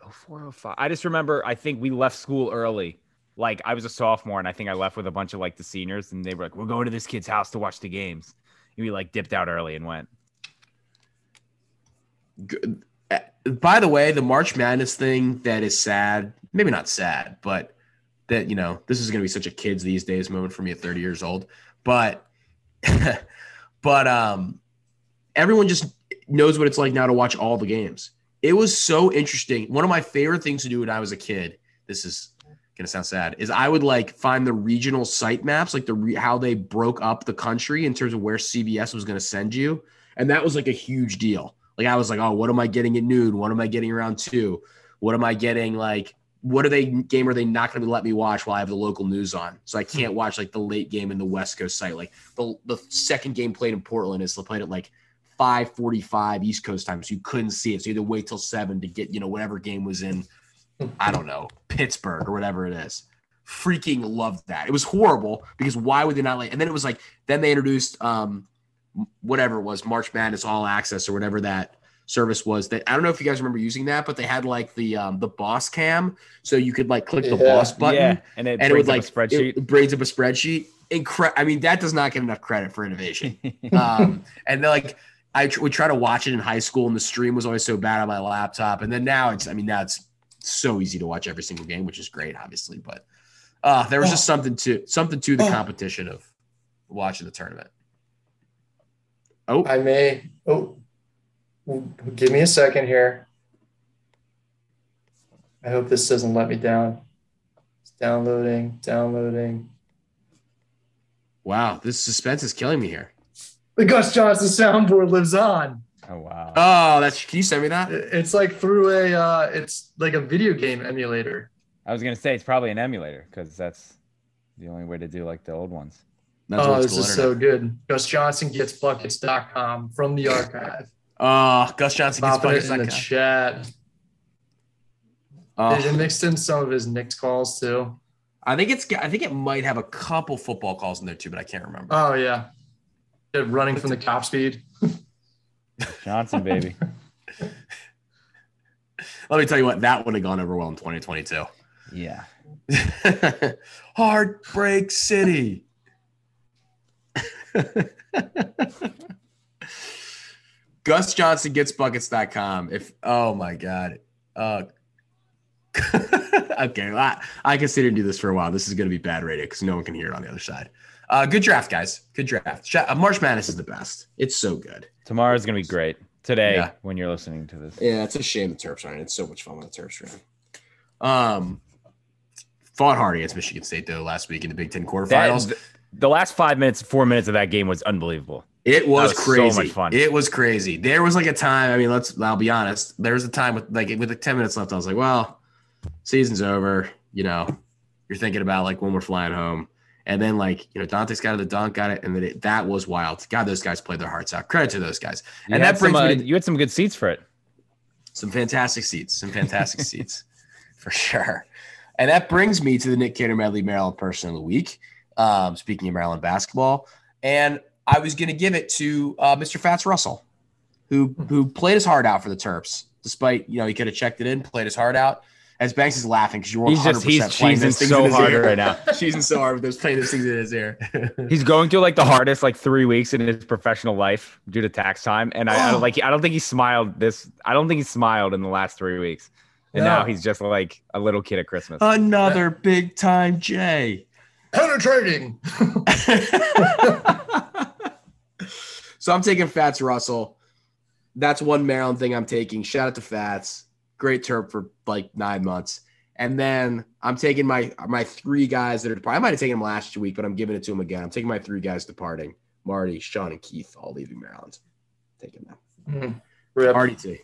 04, 05. I just remember. I think we left school early. Like I was a sophomore, and I think I left with a bunch of like the seniors, and they were like, "We're going to this kid's house to watch the games." And we like dipped out early and went. Good. By the way, the March Madness thing that is sad, maybe not sad, but that, you know, this is going to be such a kids these days moment for me at 30 years old. But everyone just knows what it's like now to watch all the games. It was so interesting. One of my favorite things to do when I was a kid, this is going to sound sad, is I would like find the regional site maps, like how they broke up the country in terms of where CBS was going to send you. And that was like a huge deal. Like I was like, oh, what am I getting at noon? What am I getting around 2? What am I getting? Like, game are they not going to let me watch while I have the local news on? So I can't watch like the late game in the West Coast site. Like the second game played in Portland is played at like 5:45 East Coast time. So you couldn't see it. So you had to wait till 7 to get, you know, whatever game was in, I don't know, Pittsburgh or whatever it is. Freaking loved that. It was horrible because why would they not like, and then it was like, then they introduced, whatever it was, March Madness All Access or whatever that service was. That I don't know if you guys remember using that, but they had like the boss cam, so you could like click the boss button, and it would like spreadsheet. It brings up a spreadsheet. I mean, that does not get enough credit for innovation. And then like I would try to watch it in high school, and the stream was always so bad on my laptop. And then now it's so easy to watch every single game, which is great, obviously. But there was just something to the competition of watching the tournament. Give me a second here. I hope this doesn't let me down. It's downloading. Wow, this suspense is killing me here. The Gus Johnson soundboard lives on. Oh, wow. Oh, can you send me that? It's like through it's like a video game emulator. I was going to say it's probably an emulator because that's the only way to do like the old ones. This is so good. Gus Johnson gets buckets.com from the archive. Gus Johnson gets buckets in the chat. They mixed in some of his Knicks calls too. I think it might have a couple football calls in there too, but I can't remember. Oh yeah, running from the cop speed. Johnson, baby. Let me tell you what, that would have gone over well in 2022. Yeah. Heartbreak City. Gus Johnson gets buckets.com. If oh my God. Okay, I can sit and do this for a while. This is going to be bad radio because no one can hear it on the other side. Good draft, guys. Good draft. March Madness is the best. It's so good. Tomorrow's going to be great. Today, yeah. When you're listening to this. Yeah, it's a shame the Terps aren't. It's so much fun when the Terps are. Fought hard against Michigan State, though, last week in the Big Ten quarterfinals. The last 5 minutes, 4 minutes of that game was unbelievable. It was crazy. So much fun. It was crazy. There was like a time, I mean, I'll be honest. There was a time with 10 minutes left, I was like, well, season's over. You know, you're thinking about like when we're flying home. And then like, you know, Dante's got the dunk, got it. And then that was wild. God, those guys played their hearts out. Credit to those guys. And that brings me to, you had some good seats for it. Some fantastic seats for sure. And that brings me to the Nick Cantor-Medley Maryland Person of the Week. Speaking of Maryland basketball, and I was going to give it to Mr. Fats Russell, who played his heart out for the Terps, despite, you know, he could have checked it in, played his heart out. As Banks is laughing because you're 100% cheesing so hard right now. Cheesing so hard with those playing those things in his ear. He's going through like the hardest 3 weeks in his professional life due to tax time, and I don't think he smiled this. I don't think he smiled in the last 3 weeks, and now he's just like a little kid at Christmas. Another big time J. Penetrating. So I'm taking Fats Russell. That's one Maryland thing I'm taking. Shout out to Fats. Great Terp for 9 months. And then I'm taking my three guys that are departing. I might have taken them last week, but I'm giving it to them again. I'm taking my three guys departing. Marty, Sean, and Keith all leaving Maryland. Taking them. Mm-hmm. RDT.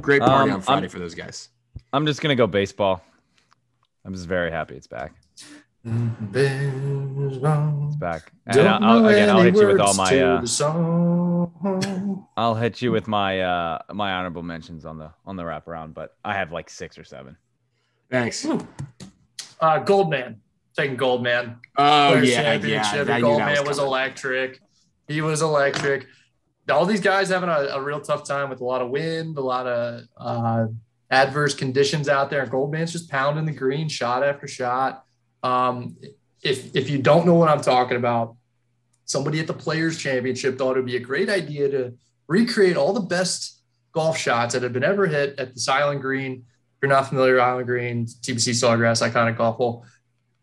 Great party on Friday for those guys. I'm just going to go baseball. I'm just very happy it's back. It's back. And I'll hit you with all my my honorable mentions on the wraparound, but I have 6 or 7. Thanks. Goldman. Taking Goldman. Oh, yeah. Goldman was electric. He was electric. All these guys having a real tough time with a lot of wind, a lot of adverse conditions out there. Goldman's just pounding the green shot after shot. If you don't know what I'm talking about, somebody at the Players Championship thought it would be a great idea to recreate all the best golf shots that have been ever hit at this Island Green. If you're not familiar with Island Green, TPC Sawgrass, iconic golf hole,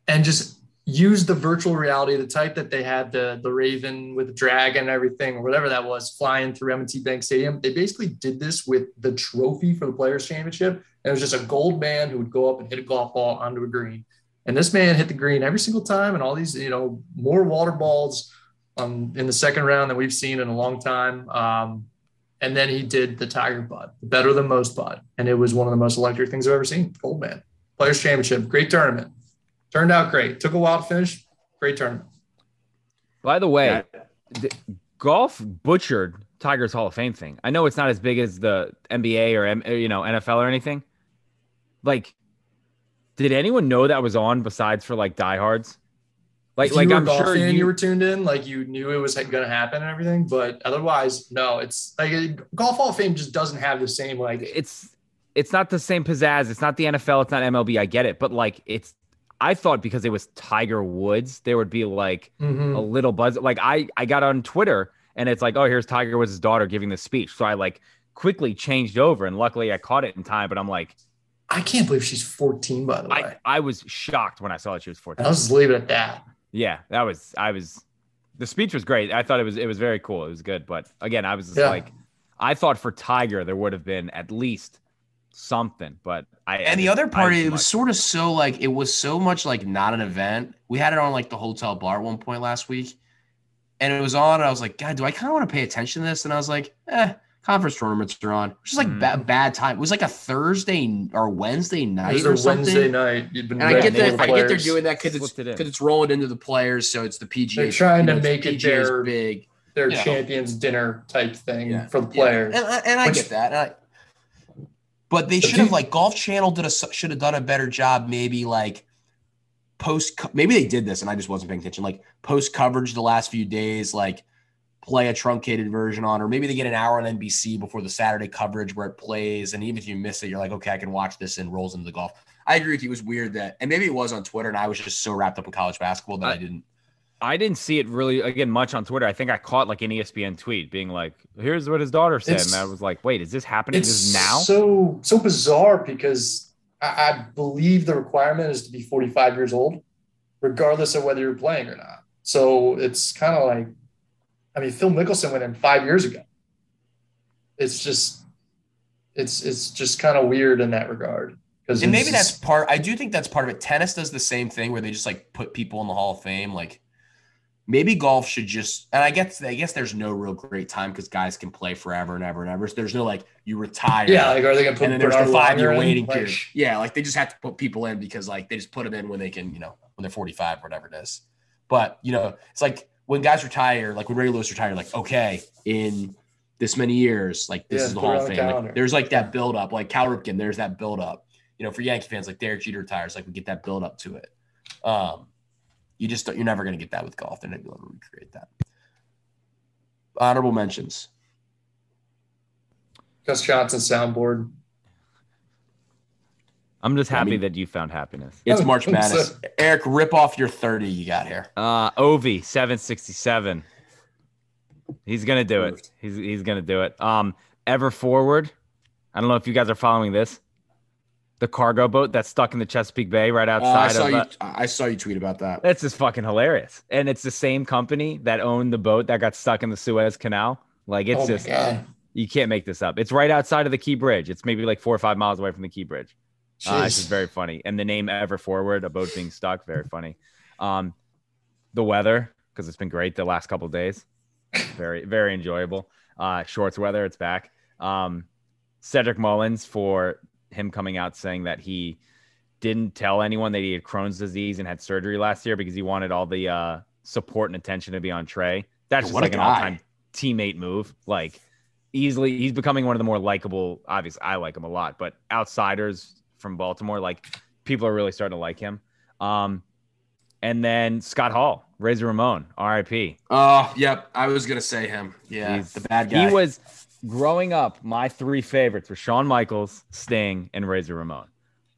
and just use the virtual reality, the type that they had, the Raven with the dragon and everything, or whatever that was, flying through M&T Bank Stadium. They basically did this with the trophy for the Players Championship, and it was just a gold man who would go up and hit a golf ball onto a green. And this man hit the green every single time, and all these, you know, more water balls in the second round than we've seen in a long time. And then he did the Tiger putt, better than most putt. And it was one of the most electric things I've ever seen. Gold man. Players Championship. Great tournament. Turned out great. Took a while to finish. Great tournament. By the way, golf butchered Tiger's Hall of Fame thing. I know it's not as big as the NBA or, you know, NFL or anything. Did anyone know that was on besides for diehards? I'm sure you were tuned in, you knew it was going to happen and everything, but otherwise, no. It's Golf Hall of Fame just doesn't have the same It's not the same pizzazz. It's not the NFL. It's not MLB. I get it, but I thought because it was Tiger Woods, there would be a little buzz. I got on Twitter and it's oh, here's Tiger Woods' daughter giving the speech. So I quickly changed over, and luckily I caught it in time. But I'm I can't believe she's 14, by the way. I was shocked when I saw that she was 14. I'll just leave it at that. Yeah, the speech was great. I thought it was very cool. It was good. But again, I was just I thought for Tiger, there would have been at least something, but the other part, it was sort of it was so much not an event. We had it on the hotel bar at one point last week, and it was on, and I was God, do I kind of want to pay attention to this? And I was conference tournaments are on. It was just bad time. It was a Thursday or Wednesday night or something. Wednesday night. And I get they're doing that because it's rolling into the players, so it's the PGA. They're trying to make it their big, their champions dinner type thing for the players. Yeah. And I get that. But they should have Golf Channel should have done a better job. Maybe maybe they did this and I just wasn't paying attention. Post coverage the last few days play a truncated version on, or maybe they get an hour on NBC before the Saturday coverage where it plays. And even if you miss it, you're like, okay, I can watch this, and rolls into the golf. I agree with you. It was weird that, and maybe it was on Twitter, and I was just so wrapped up in college basketball that I didn't see it really again much on Twitter. I think I caught like an ESPN tweet being like, here's what his daughter said. And I was like, wait, is this happening just now? So bizarre, because I believe the requirement is to be 45 years old, regardless of whether you're playing or not. So it's kind of like, I mean, Phil Mickelson went in 5 years ago. It's just kind of weird in that regard. And maybe that's part, I do think that's part of it. Tennis does the same thing where they just like put people in the Hall of Fame. Like, maybe golf should just, and I guess there's no real great time because guys can play forever and ever and ever. So there's no like you retire. Yeah, like are they gonna put? And then there's the 5 year waiting period. Yeah, like they just have to put people in because like they just put them in when they can, you know, when they're 45 or whatever it is. But you know, it's like when guys retire, like when Ray Lewis retired, like okay, in this many years, like this is the Hall of Fame. Like, there's like that build up. Like Cal Ripken, there's that build up. You know, for Yankee fans, like Derek Jeter retires, like we get that build up to it. You just don't, you're never going to get that with golf. They're not going to be able to recreate that. Honorable mentions. Gus Johnson soundboard. I'm just happy that you found happiness. It's March Madness. Eric, rip off your 30 you got here. Ovi, 767. He's going to do it. He's going to do it. Ever Forward. I don't know if you guys are following this. The cargo boat that's stuck in the Chesapeake Bay right outside. I saw you tweet about that. That's just fucking hilarious. And it's the same company that owned the boat that got stuck in the Suez Canal. Like it's you can't make this up. It's right outside of the Key Bridge. It's maybe like 4 or 5 miles away from the Key Bridge. It's just very funny. And the name Ever Forward, a boat being stuck, very funny. The weather, because it's been great the last couple of days. Very, very enjoyable. Shorts weather, it's back. Cedric Mullins for him coming out saying that he didn't tell anyone that he had Crohn's disease and had surgery last year because he wanted all the support and attention to be on Trey. That's just like an all-time teammate move. Like easily, he's becoming one of the more likable. Obviously, I like him a lot, but outsiders from Baltimore, like people are really starting to like him. And then Scott Hall, Razor Ramon, RIP. Oh, yep. I was gonna say him. Yeah, he's the bad guy. He was. Growing up, my three favorites were Shawn Michaels, Sting, and Razor Ramon.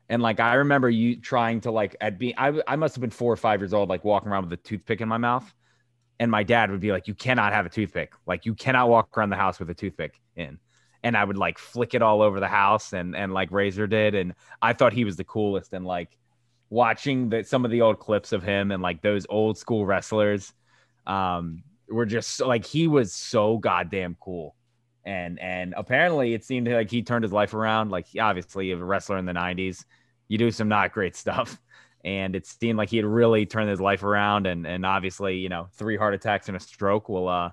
And like I remember you trying to like I must have been 4 or 5 years old, like walking around with a toothpick in my mouth. And my dad would be like, you cannot have a toothpick. Like you cannot walk around the house with a toothpick in. And I would like flick it all over the house and like Razor did. And I thought he was the coolest. And like watching some of the old clips of him and like those old school wrestlers were just like he was so goddamn cool. And apparently it seemed like he turned his life around. Like obviously a wrestler in the 90s, you do some not great stuff. And it seemed like he had really turned his life around. And obviously, you know, 3 heart attacks and a stroke will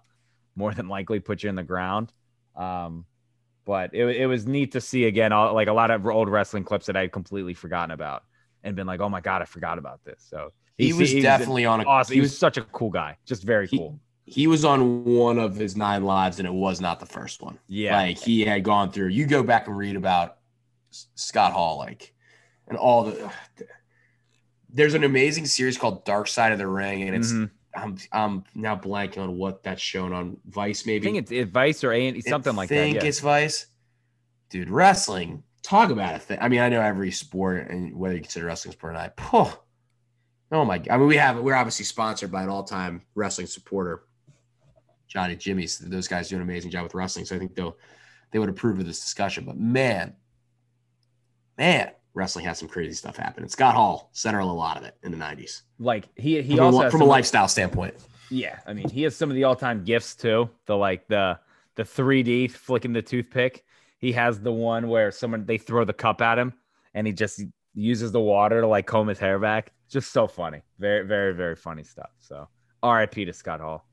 more than likely put you in the ground. But it was neat to see again, like a lot of old wrestling clips that I had completely forgotten about and been like, oh my God, I forgot about this. So he was definitely on awesome. He was such a cool guy, just very cool. He was on one of his 9 lives, and it was not the first one. Yeah. Like, he had gone through – you go back and read about Scott Hall, like, and all the – there's an amazing series called Dark Side of the Ring, and it's – I'm now blanking on what that's shown on Vice, maybe. I think it's Vice or A&E, something like that. I think it's Vice. Dude, wrestling, talk about it. I mean, I know every sport, and whether you consider wrestling a sport or not. Oh, my – I mean, we're obviously sponsored by an all-time wrestling supporter. Johnny Jimmy's, those guys do an amazing job with wrestling. So I think they would approve of this discussion. But man, wrestling has some crazy stuff happen. And Scott Hall centered a lot of it in the 90s. Like he also from a lifestyle standpoint. Yeah. I mean, he has some of the all-time gifts too. The like the 3D flicking the toothpick. He has the one where they throw the cup at him and he just uses the water to like comb his hair back. Just so funny. Very, very, very funny stuff. So RIP to Scott Hall.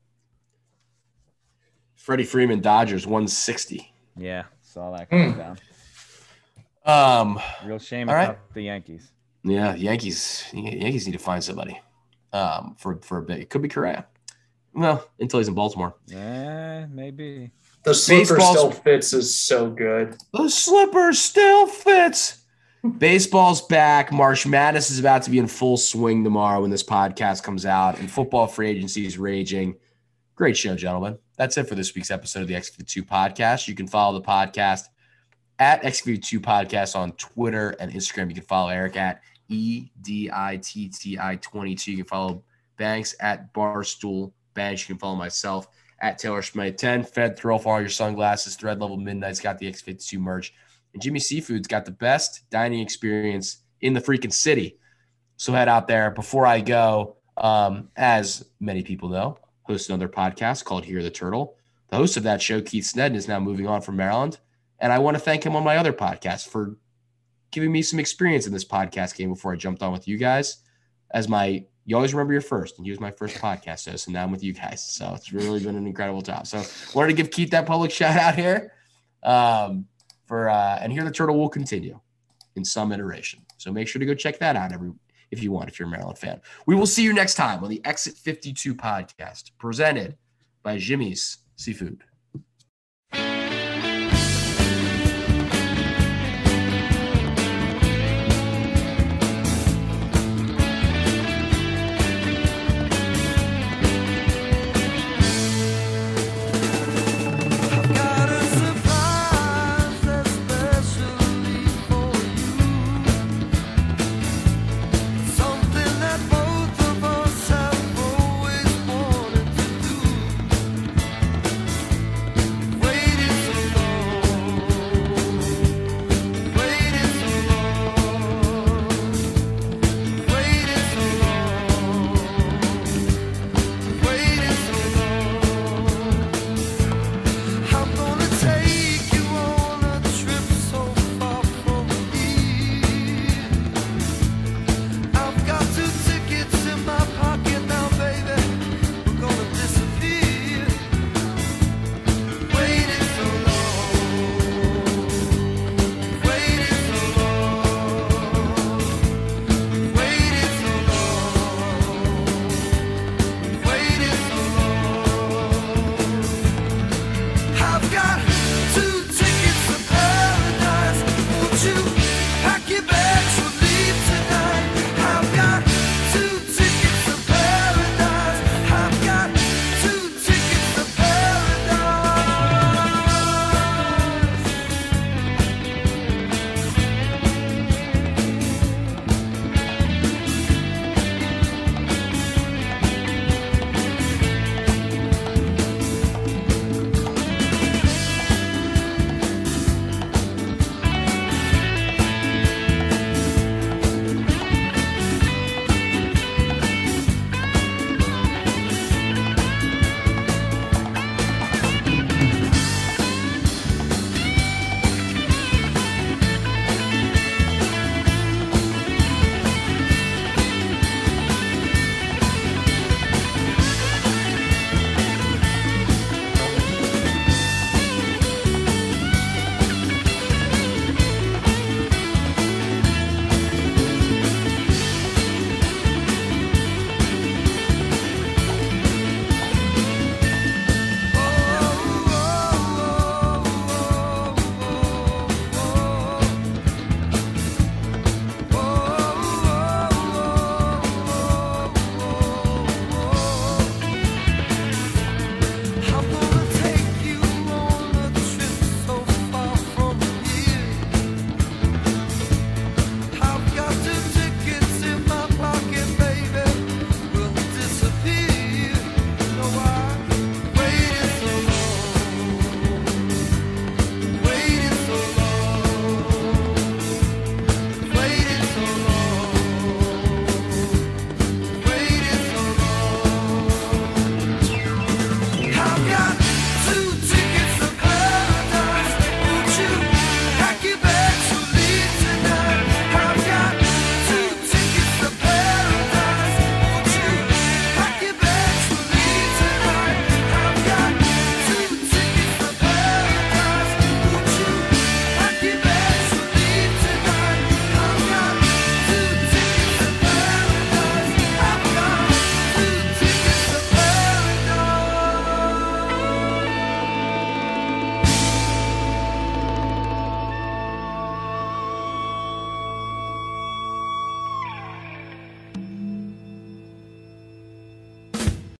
Freddie Freeman, Dodgers, 160. Yeah, saw that come down. Real shame about the Yankees. Yeah, Yankees need to find somebody for a bit. It could be Correa. Well, until he's in Baltimore. Yeah, maybe. The slipper still fits is so good. The slipper still fits. Baseball's back. March Madness is about to be in full swing tomorrow when this podcast comes out, and football free agency is raging. Great show, gentlemen. That's it for this week's episode of the Exit 52 podcast. You can follow the podcast at Exit 52 podcast on Twitter and Instagram. You can follow Eric at EDITTI22. You can follow Banks at Barstool Banks. You can follow myself at Taylor Schmidt 10. Fed Thrill for all your sunglasses. Thread Level Midnight's got the Exit 52 merch. And Jimmy Seafood's got the best dining experience in the freaking city. So head out there. Before I go, as many people know, host another podcast called Hear the Turtle. The host of that show, Keith Sneddon, is now moving on from Maryland. And I want to thank him on my other podcast for giving me some experience in this podcast game before I jumped on with you guys. You always remember your first, and he was my first podcast host, and now I'm with you guys. So it's really been an incredible job. So wanted to give Keith that public shout out here. And Hear the Turtle will continue in some iteration. So make sure to go check that out if you want, if you're a Maryland fan. We will see you next time on the Exit 52 podcast, presented by Jimmy's Seafood.